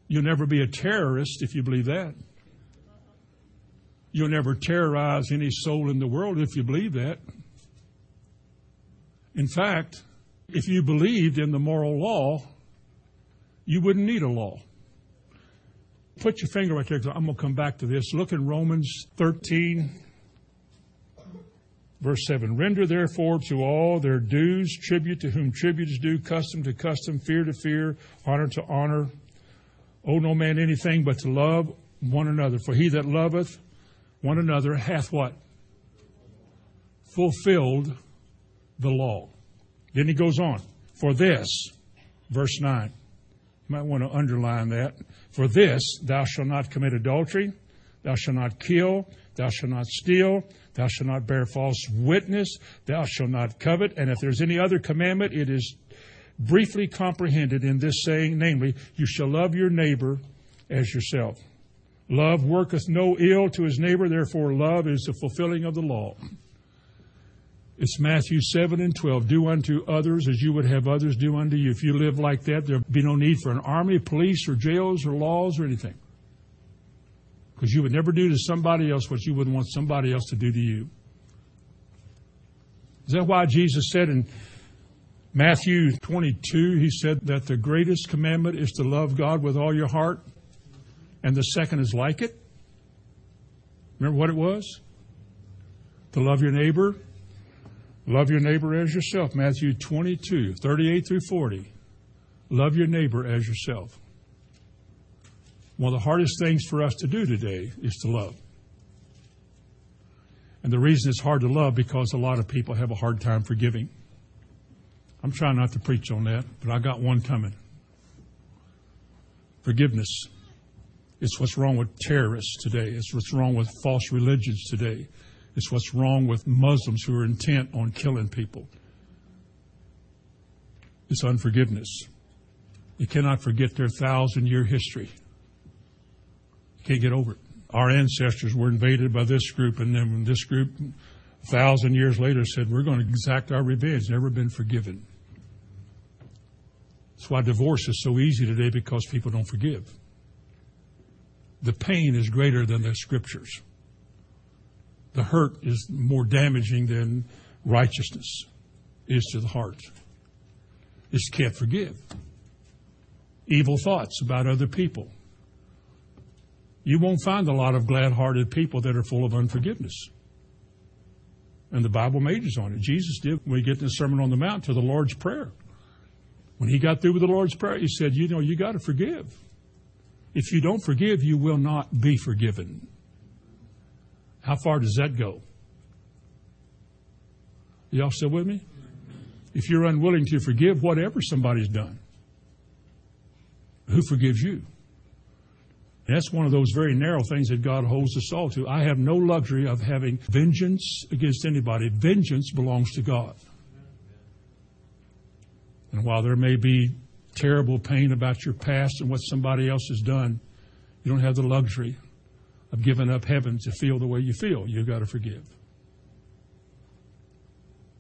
You'll never be a terrorist if you believe that. You'll never terrorize any soul in the world if you believe that. In fact, if you believed in the moral law, you wouldn't need a law. Put your finger right there, because I'm going to come back to this. Look in Romans 13, verse 7. Render therefore to all their dues, tribute to whom tribute is due, custom to custom, fear to fear, honor to honor. Owe no man anything but to love one another. For he that loveth one another hath what? Fulfilled the law. Then he goes on. For this, verse 9. You might want to underline that. For this, thou shalt not commit adultery, thou shalt not kill, thou shalt not steal, thou shalt not bear false witness, thou shalt not covet. And if there's any other commandment, it is briefly comprehended in this saying, namely, you shall love your neighbor as yourself. Love worketh no ill to his neighbor, therefore love is the fulfilling of the law. It's Matthew 7:12. Do unto others as you would have others do unto you. If you live like that, there'll be no need for an army, police, or jails, or laws, or anything. Because you would never do to somebody else what you wouldn't want somebody else to do to you. Is that why Jesus said in Matthew 22, he said that the greatest commandment is to love God with all your heart, and the second is like it? Remember what it was? To love your neighbor. Love your neighbor as yourself. Matthew 22, 38 through 40. Love your neighbor as yourself. One of the hardest things for us to do today is to love. And the reason it's hard to love because a lot of people have a hard time forgiving. I'm trying not to preach on that, but I got one coming. Forgiveness. It's what's wrong with terrorists today. It's what's wrong with false religions today. It's what's wrong with Muslims who are intent on killing people. is unforgiveness. They cannot forget their 1,000-year history. They can't get over it. Our ancestors were invaded by this group, and then when this group 1,000 years later said, we're going to exact our revenge, never been forgiven. That's why divorce is so easy today, because people don't forgive. The pain is greater than the scriptures. The hurt is more damaging than righteousness is to the heart. They just can't forgive. Evil thoughts about other people. You won't find a lot of glad-hearted people that are full of unforgiveness. And the Bible majors on it. Jesus did when we get to the Sermon on the Mount, to the Lord's Prayer. When he got through with the Lord's Prayer, he said, you know, you got to forgive. If you don't forgive, you will not be forgiven. How far does that go? Y'all still with me? If you're unwilling to forgive whatever somebody's done, who forgives you? And that's one of those very narrow things that God holds us all to. I have no luxury of having vengeance against anybody. Vengeance belongs to God. And while there may be terrible pain about your past and what somebody else has done, you don't have the luxury of giving up heaven to feel the way you feel. You've got to forgive.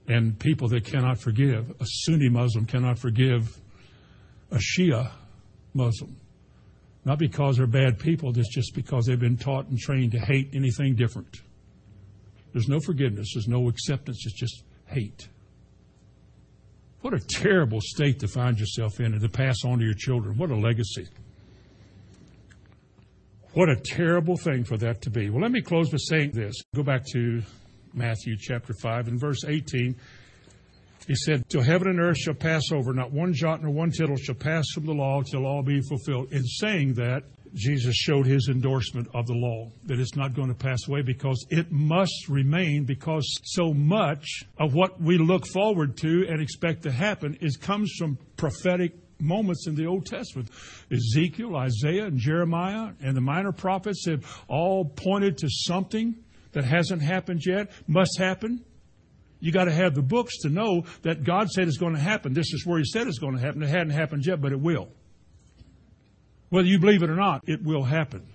And people that cannot forgive, a Sunni Muslim cannot forgive a Shia Muslim. Not because they're bad people, it's just because they've been taught and trained to hate anything different. There's no forgiveness, there's no acceptance, it's just hate. What a terrible state to find yourself in and to pass on to your children. What a legacy. What a terrible thing for that to be. Well, let me close by saying this. Go back to Matthew chapter 5 and verse 18. He said, till heaven and earth shall pass over, not one jot nor one tittle shall pass from the law till all be fulfilled. In saying that, Jesus showed his endorsement of the law, that it's not going to pass away because it must remain, because so much of what we look forward to and expect to happen comes from prophetic moments in the Old Testament. Ezekiel, Isaiah, and Jeremiah, and the minor prophets have all pointed to something that hasn't happened yet, must happen. You got to have the books to know that God said it's going to happen. This is where he said it's going to happen. It hadn't happened yet, but it will. Whether you believe it or not, it will happen.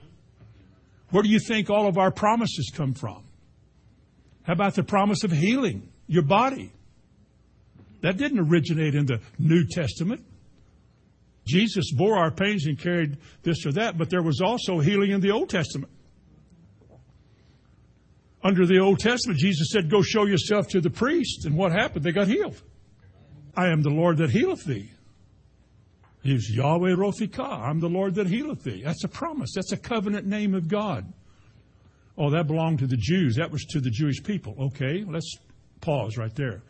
Where do you think all of our promises come from? How about the promise of healing your body? That didn't originate in the New Testament. Jesus bore our pains and carried this or that, but there was also healing in the Old Testament. Under the Old Testament, Jesus said, go show yourself to the priest. And what happened? They got healed. I am the Lord that healeth thee. He was Yahweh Rophikah. I'm the Lord that healeth thee. That's a promise. That's a covenant name of God. Oh, that belonged to the Jews. That was to the Jewish people. Okay, let's pause right there.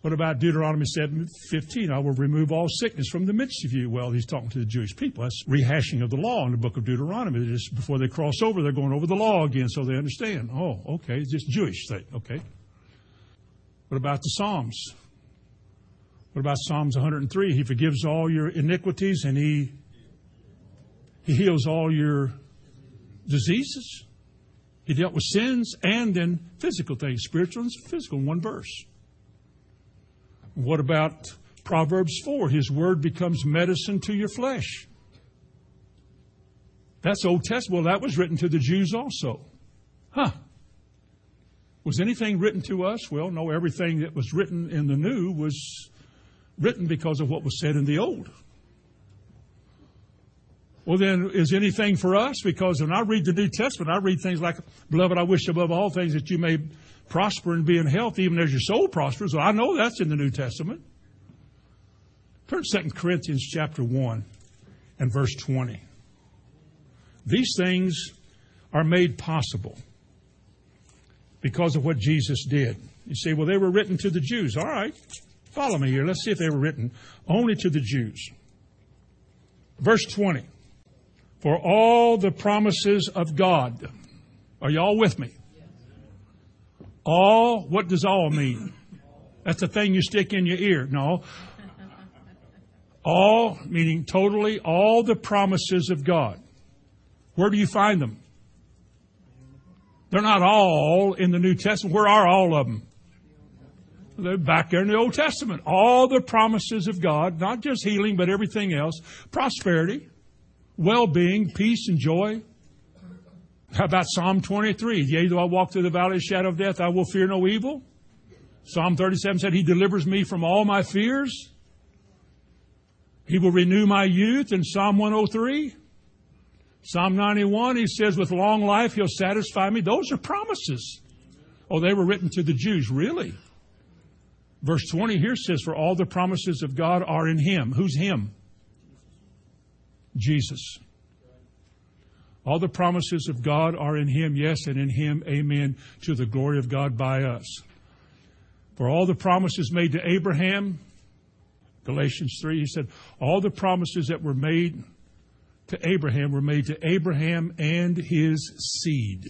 What about Deuteronomy 7:15? I will remove all sickness from the midst of you. Well, he's talking to the Jewish people. That's rehashing of the law in the book of Deuteronomy. Just before they cross over, they're going over the law again so they understand. Oh, okay, it's just Jewish thing. Okay. What about the Psalms? What about Psalms 103? He forgives all your iniquities and he heals all your diseases. He dealt with sins and then physical things, spiritual and physical in one verse. What about Proverbs 4? His word becomes medicine to your flesh. That's Old Testament. Well, that was written to the Jews also. Huh. Was anything written to us? Well, no, everything that was written in the New was written because of what was said in the Old. Well, then, is anything for us? Because when I read the New Testament, I read things like, beloved, I wish above all things that you may prosper and be in health, even as your soul prospers. Well, I know that's in the New Testament. Turn to 2 Corinthians chapter 1 and verse 20. These things are made possible because of what Jesus did. You say, well, they were written to the Jews. All right, follow me here. Let's see if they were written only to the Jews. Verse 20. For all the promises of God. Are y'all with me? All, what does all mean? That's the thing you stick in your ear. No. All, meaning totally, all the promises of God. Where do you find them? They're not all in the New Testament. Where are all of them? They're back there in the Old Testament. All the promises of God, not just healing, but everything else. Prosperity, well-being, peace and joy. How about Psalm 23? Yea, though I walk through the valley of the shadow of death, I will fear no evil. Psalm 37 said, He delivers me from all my fears. He will renew my youth in Psalm 103. Psalm 91, he says, with long life He'll satisfy me. Those are promises. Oh, they were written to the Jews, really. Verse 20 here says, for all the promises of God are in Him. Who's Him? Jesus. All the promises of God are in Him, yes, and in Him, amen, to the glory of God by us. For all the promises made to Abraham, Galatians 3, he said, all the promises that were made to Abraham were made to Abraham and his seed.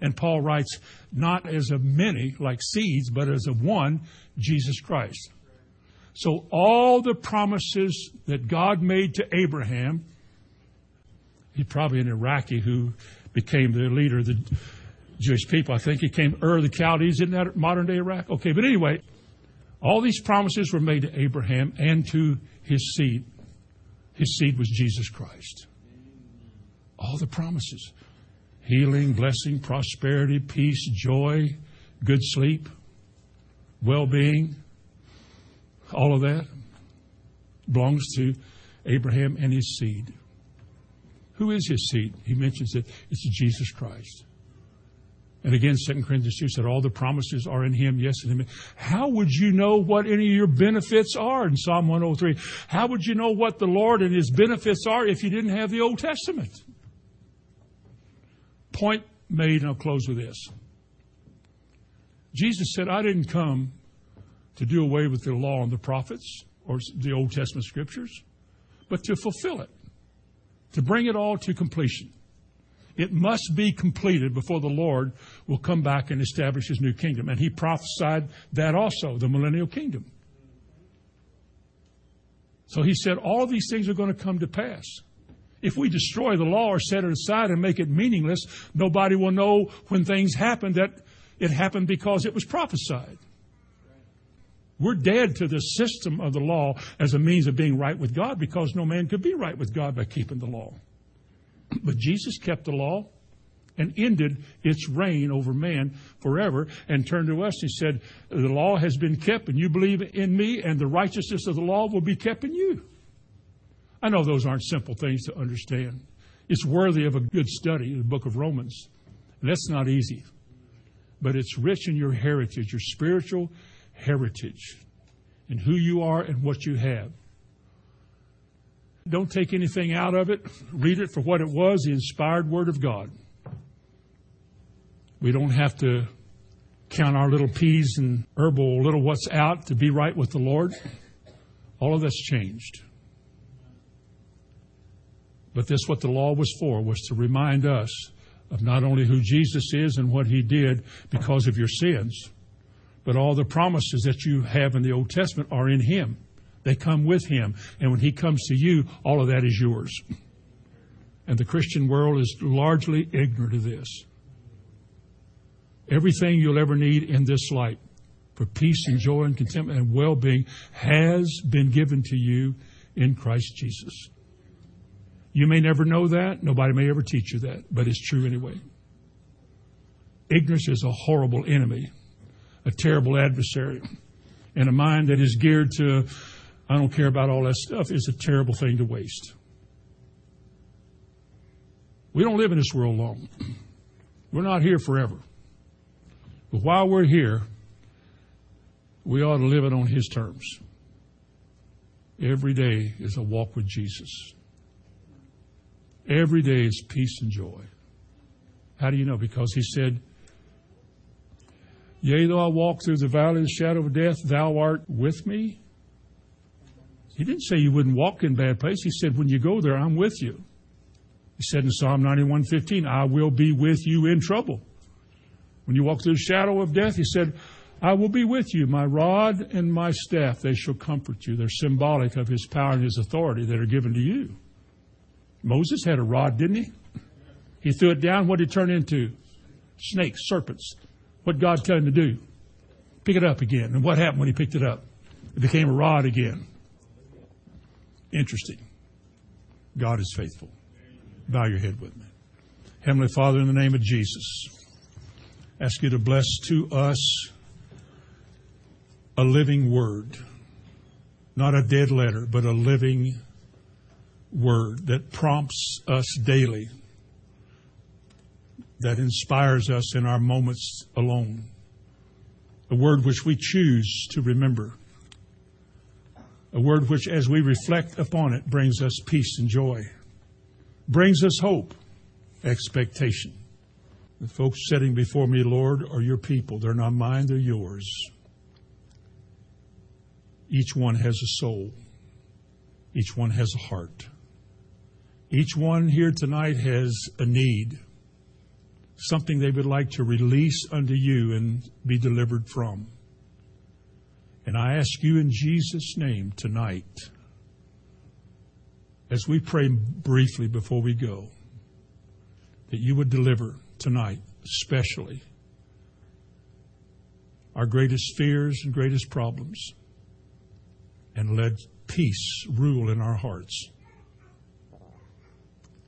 And Paul writes, not as of many, like seeds, but as of one, Jesus Christ. So all the promises that God made to Abraham, he's probably an Iraqi who became the leader of the Jewish people. I think he came Ur of the Chaldees, isn't that modern-day Iraq? Okay, but anyway, all these promises were made to Abraham and to his seed. His seed was Jesus Christ. All the promises. Healing, blessing, prosperity, peace, joy, good sleep, well-being, all of that belongs to Abraham and his seed. Who is his seed? He mentions it. It's Jesus Christ. And again, 2 Corinthians 2 said, all the promises are in Him, yes, and in Him. How would you know what any of your benefits are in Psalm 103? How would you know what the Lord and His benefits are if you didn't have the Old Testament? Point made, and I'll close with this. Jesus said, I didn't come to do away with the law and the prophets or the Old Testament scriptures, but to fulfill it, to bring it all to completion. It must be completed before the Lord will come back and establish His new kingdom. And He prophesied that also, the millennial kingdom. So He said, all these things are going to come to pass. If we destroy the law or set it aside and make it meaningless, nobody will know when things happen that it happened because it was prophesied. We're dead to the system of the law as a means of being right with God because no man could be right with God by keeping the law. But Jesus kept the law and ended its reign over man forever and turned to us. He said, the law has been kept and you believe in me and the righteousness of the law will be kept in you. I know those aren't simple things to understand. It's worthy of a good study, the book of Romans. And that's not easy. But it's rich in your heritage, your spiritual heritage, and who you are and what you have. Don't take anything out of it. Read it for what it was, the inspired Word of God. We don't have to count our little peas and herbal little what's out to be right with the Lord. All of that's changed. But that's what the law was for, was to remind us of not only who Jesus is and what He did because of your sins, but all the promises that you have in the Old Testament are in Him. They come with Him. And when He comes to you, all of that is yours. And the Christian world is largely ignorant of this. Everything you'll ever need in this life for peace and joy and contentment and well-being has been given to you in Christ Jesus. You may never know that. Nobody may ever teach you that. But it's true anyway. Ignorance is a horrible enemy, a terrible adversary, and a mind that is geared to, I don't care about all that stuff, is a terrible thing to waste. We don't live in this world long. We're not here forever. But while we're here, we ought to live it on His terms. Every day is a walk with Jesus. Every day is peace and joy. How do you know? Because He said, yea, though I walk through the valley of the shadow of death, thou art with me. He didn't say you wouldn't walk in bad place. He said, when you go there, I'm with you. He said in Psalm 91:15, I will be with you in trouble. When you walk through the shadow of death, He said, I will be with you. My rod and my staff, they shall comfort you. They're symbolic of His power and His authority that are given to you. Moses had a rod, didn't he? He threw it down. What did it turn into? Snakes, serpents. What God tell him to do? pick it up again. And what happened when he picked it up? It became a rod again. Interesting. God is faithful. Bow your head with me. Heavenly Father, in the name of Jesus, ask you to bless to us a living word. Not a dead letter, but a living word that prompts us daily, that inspires us in our moments alone. A word which we choose to remember. A word which, as we reflect upon it, brings us peace and joy. Brings us hope, expectation. The folks sitting before me, Lord, are your people. They're not mine, they're yours. Each one has a soul. Each one has a heart. Each one here tonight has a need. Something they would like to release unto you and be delivered from. And I ask you in Jesus' name tonight, as we pray briefly before we go, that you would deliver tonight, especially our greatest fears and greatest problems, and let peace rule in our hearts,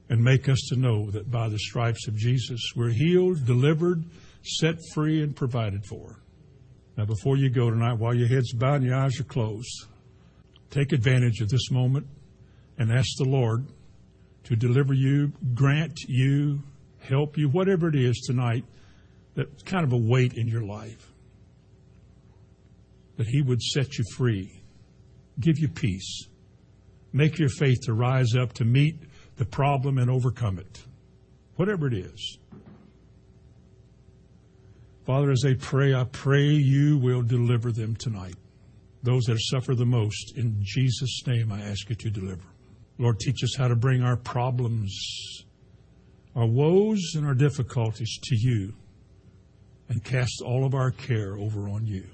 and make us to know that by the stripes of Jesus we're healed, delivered, set free, and provided for. Now, before you go tonight, while your head's bowed and your eyes are closed, take advantage of this moment and ask the Lord to deliver you, grant you, help you, whatever it is tonight that's kind of a weight in your life, that he would set you free, give you peace, make your faith to rise up to meet the problem and overcome it, whatever it is. Father, as they pray, I pray you will deliver them tonight. Those that suffer the most, in Jesus' name I ask you to deliver. Lord, teach us how to bring our problems, our woes, and our difficulties to you, and cast all of our care over on you.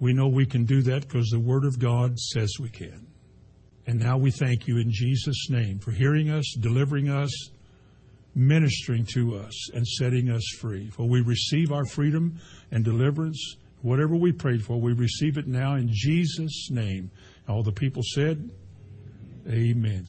We know we can do that because the Word of God says we can. And now we thank you in Jesus' name for hearing us, delivering us, ministering to us, and setting us free. For we receive our freedom and deliverance. Whatever we prayed for, we receive it now in Jesus' name. All the people said, Amen.